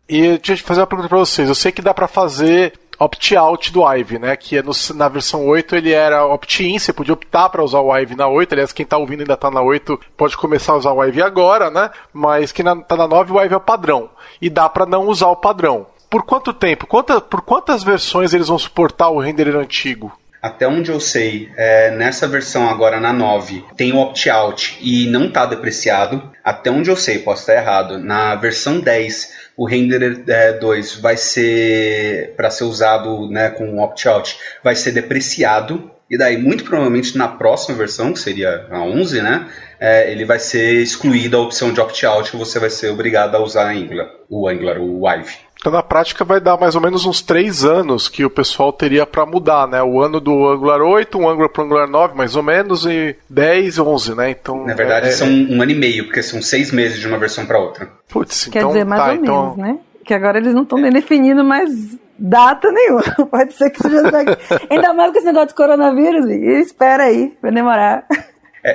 E deixa eu fazer uma pergunta para vocês. Eu sei que dá para fazer opt-out do Ivy, né? Que na versão 8 ele era opt-in, você podia optar para usar o Ivy na 8. Aliás, quem tá ouvindo ainda está na 8 pode começar a usar o Ivy agora, né? Mas quem tá na 9, o Ivy é o padrão. E dá para não usar o padrão. Por quanto tempo? Por quantas versões eles vão suportar o renderer antigo? Até onde eu sei, nessa versão agora, na 9, tem o opt-out e não está depreciado. Até onde eu sei, posso estar errado. Na versão 10, o renderer 2 vai ser, para ser usado, né, com o opt-out, vai ser depreciado. E daí, muito provavelmente, na próxima versão, que seria a 11, né, ele vai ser excluído a opção de opt-out e você vai ser obrigado a usar o Ivy. Então, na prática, vai dar mais ou menos uns 3 anos que o pessoal teria para mudar, né? O ano do Angular 8, um Angular para o Angular 9, mais ou menos, e 10, 11, né? Então, na verdade, são um ano e meio, porque são 6 meses de uma versão para outra. Putz, então, quer dizer, mais ou menos, então... né? Que agora eles não estão nem definindo mais data nenhuma. Pode ser que seja daqui. Ainda mais com esse negócio de coronavírus, e espera aí, vai demorar.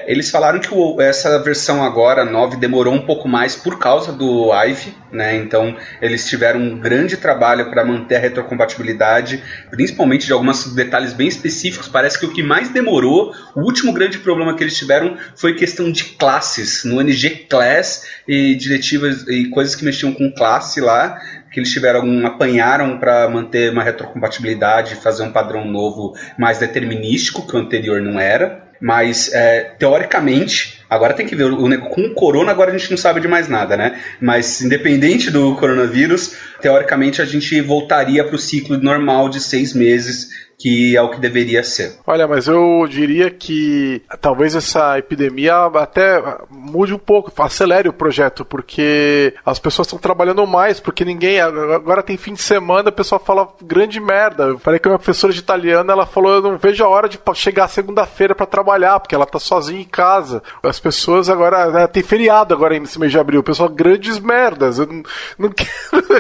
Eles falaram que essa versão agora, 9, demorou um pouco mais por causa do Ivy, né? Então, eles tiveram um grande trabalho para manter a retrocompatibilidade, principalmente de alguns detalhes bem específicos. Parece que o que mais demorou, o último grande problema que eles tiveram foi questão de classes, no NG Class e diretivas e coisas que mexiam com classe lá, que eles apanharam para manter uma retrocompatibilidade, fazer um padrão novo mais determinístico, que o anterior não era. Mas, teoricamente, agora tem que ver, com o corona agora a gente não sabe de mais nada, né? Mas, independente do coronavírus, teoricamente a gente voltaria para o ciclo normal de 6 meses, que é o que deveria ser. Olha, mas eu diria que talvez essa epidemia até mude um pouco, acelere o projeto, porque as pessoas estão trabalhando mais, porque ninguém... Agora tem fim de semana, o pessoal fala grande merda. Eu falei que a minha professora de italiano, ela falou, eu não vejo a hora de chegar segunda-feira para trabalhar, porque ela tá sozinha em casa. As pessoas agora... Né, tem feriado agora nesse mês de abril. O pessoal, grandes merdas. Eu não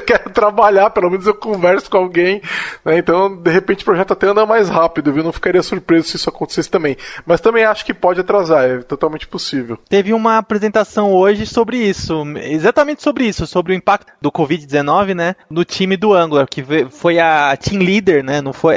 quero trabalhar, pelo menos eu converso com alguém, né? Então, de repente, o projeto até anda mais rápido, viu? Não ficaria surpreso se isso acontecesse também. Mas também acho que pode atrasar, é totalmente possível. Teve uma apresentação hoje sobre isso, exatamente sobre isso, sobre o impacto do Covid-19, né, no time do Angular, que foi a team leader, né, não foi,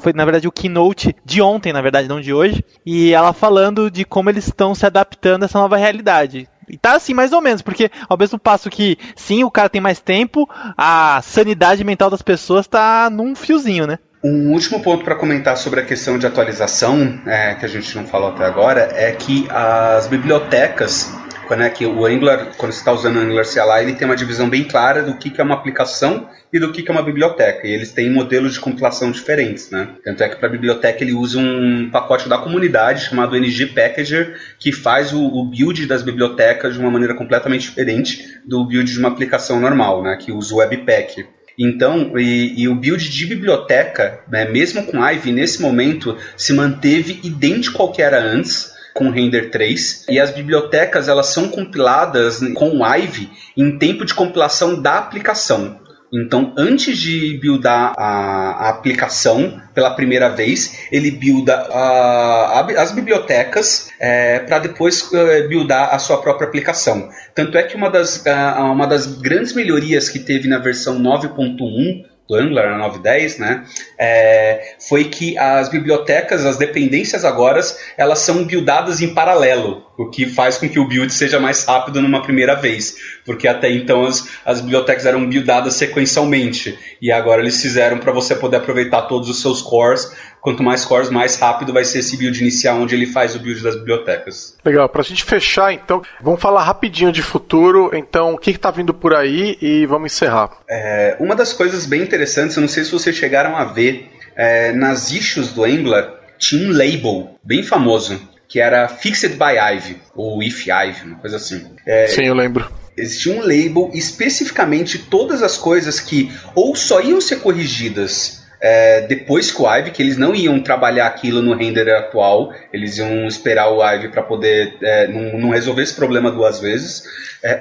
foi na verdade o keynote de ontem, na verdade, não de hoje, e ela falando de como eles estão se adaptando a essa nova realidade. E tá assim, mais ou menos, porque ao mesmo passo que, sim, o cara tem mais tempo, a sanidade mental das pessoas tá num fiozinho, né? Um último ponto para comentar sobre a questão de atualização, que a gente não falou até agora, é que as bibliotecas... época, né, que o Angular, quando você está usando o Angular CLI, ele tem uma divisão bem clara do que é uma aplicação e do que é uma biblioteca. E eles têm modelos de compilação diferentes, né? Tanto é que para a biblioteca ele usa um pacote da comunidade chamado ng-packager, que faz o build das bibliotecas de uma maneira completamente diferente do build de uma aplicação normal, né, que usa o Webpack. Então, e o build de biblioteca, né, mesmo com Ivy, nesse momento, se manteve idêntico ao que era antes, com Render 3, e as bibliotecas elas são compiladas com o Ivy em tempo de compilação da aplicação. Então, antes de buildar a aplicação pela primeira vez, ele builda as bibliotecas para depois buildar a sua própria aplicação. Tanto é que uma das grandes melhorias que teve na versão 9.1 do Angular, na 9.10, né, foi que as bibliotecas, as dependências agora, elas são buildadas em paralelo, o que faz com que o build seja mais rápido numa primeira vez, porque até então as bibliotecas eram buildadas sequencialmente, e agora eles fizeram para você poder aproveitar todos os seus cores. Quanto mais cores, mais rápido vai ser esse build inicial, onde ele faz o build das bibliotecas. Legal, pra gente fechar então, vamos falar rapidinho de futuro, então o que tá vindo por aí e vamos encerrar. Uma das coisas bem interessantes, eu não sei se vocês chegaram a ver, nas issues do Angular tinha um label bem famoso, que era Fixed by Ivy, ou If Ivy, uma coisa assim. Sim, eu lembro. Existia um label especificamente todas as coisas que ou só iam ser corrigidas depois que o Ivy, que eles não iam trabalhar aquilo no render atual, eles iam esperar o Ivy para poder não resolver esse problema duas vezes,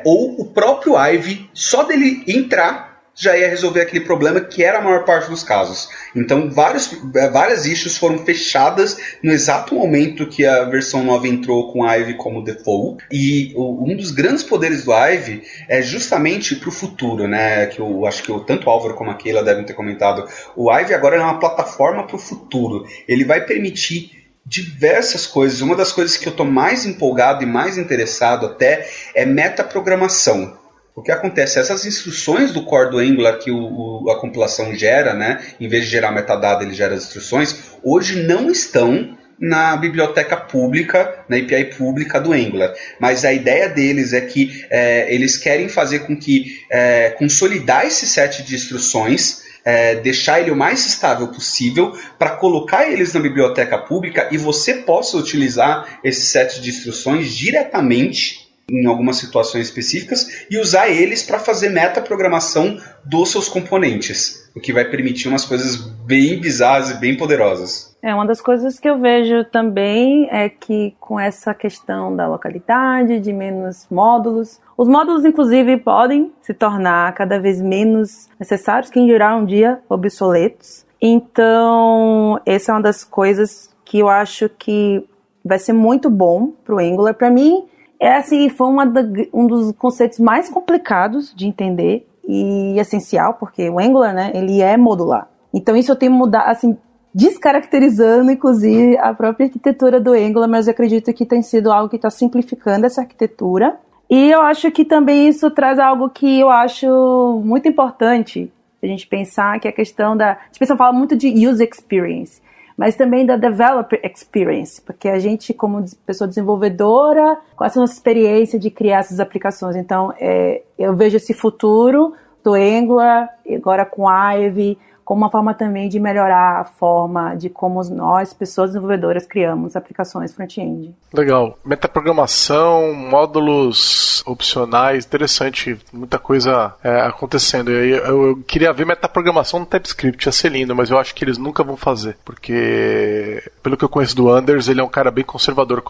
ou o próprio Ivy, só dele entrar, já ia resolver aquele problema que era a maior parte dos casos. Então várias issues foram fechadas no exato momento que a versão 9 entrou com a Ivy como default, e um dos grandes poderes do Ivy é justamente para o futuro, né? Que eu acho que tanto o Álvaro como a Keila devem ter comentado, o Ivy agora é uma plataforma para o futuro, ele vai permitir diversas coisas. Uma das coisas que eu estou mais empolgado e mais interessado até é metaprogramação. O que acontece? Essas instruções do core do Angular que a compilação gera, né, em vez de gerar metadata, ele gera as instruções, hoje não estão na biblioteca pública, na API pública do Angular. Mas a ideia deles é que eles querem fazer com que consolidar esse set de instruções, deixar ele o mais estável possível para colocar eles na biblioteca pública e você possa utilizar esse set de instruções diretamente em algumas situações específicas, e usar eles para fazer metaprogramação dos seus componentes, o que vai permitir umas coisas bem bizarras e bem poderosas. Uma das coisas que eu vejo também é que com essa questão da localidade, de menos módulos, os módulos inclusive podem se tornar cada vez menos necessários, que em geral um dia obsoletos. Então, essa é uma das coisas que eu acho que vai ser muito bom para o Angular. Para mim, foi um dos conceitos mais complicados de entender e essencial, porque o Angular, né, ele é modular. Então isso eu tenho mudado, assim, descaracterizando, inclusive, a própria arquitetura do Angular, mas eu acredito que tem sido algo que está simplificando essa arquitetura. E eu acho que também isso traz algo que eu acho muito importante a gente pensar, que é a questão da... A gente fala muito de user experience, mas também da developer experience, porque a gente, como pessoa desenvolvedora, qual é a nossa experiência de criar essas aplicações? Então, eu vejo esse futuro do Angular, agora com Ivy, como uma forma também de melhorar a forma de como nós, pessoas desenvolvedoras, criamos aplicações front-end. Legal. Metaprogramação, módulos opcionais, interessante. Muita coisa acontecendo. Eu queria ver metaprogramação no TypeScript, ia ser lindo, mas eu acho que eles nunca vão fazer, porque, pelo que eu conheço do Anders, ele é um cara bem conservador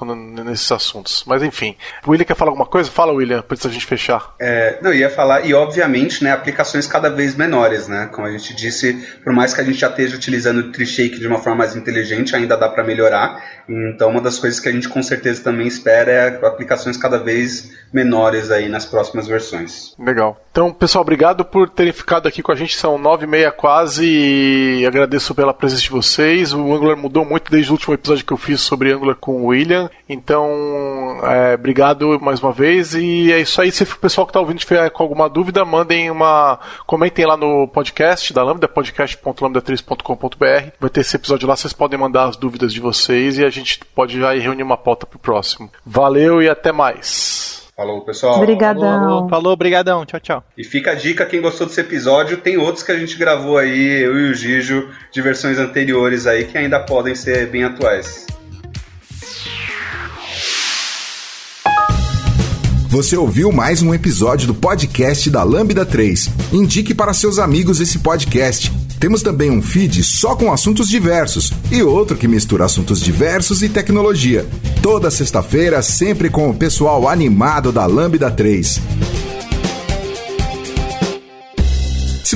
nesses assuntos. Mas, enfim. O William quer falar alguma coisa? Fala, William, antes da gente fechar. Não, eu ia falar, e obviamente, né, aplicações cada vez menores, né? Como a gente disse, por mais que a gente já esteja utilizando o Tree Shaking de uma forma mais inteligente, ainda dá para melhorar. Então, uma das coisas que a gente com certeza também espera é aplicações cada vez menores aí nas próximas versões. Legal. Então, pessoal, obrigado por terem ficado aqui com a gente. São 9h30 quase, e agradeço pela presença de vocês. O Angular mudou muito desde o último episódio que eu fiz sobre Angular com o William. Então, obrigado mais uma vez. E é isso aí. Se o pessoal que está ouvindo tiver com alguma dúvida, comentem lá no podcast da Lambda, podcast.lambda3.com.br. Vai ter esse episódio lá, vocês podem mandar as dúvidas de vocês e a gente pode já reunir uma pauta pro próximo. Valeu e até mais! Falou, pessoal. Obrigadão. Falou, obrigadão. Tchau, tchau. E fica a dica, quem gostou desse episódio, tem outros que a gente gravou aí, eu e o Gijo, de versões anteriores aí, que ainda podem ser bem atuais. Você ouviu mais um episódio do podcast da Lambda 3. Indique para seus amigos esse podcast. Temos também um feed só com assuntos diversos e outro que mistura assuntos diversos e tecnologia. Toda sexta-feira, sempre com o pessoal animado da Lambda 3. Se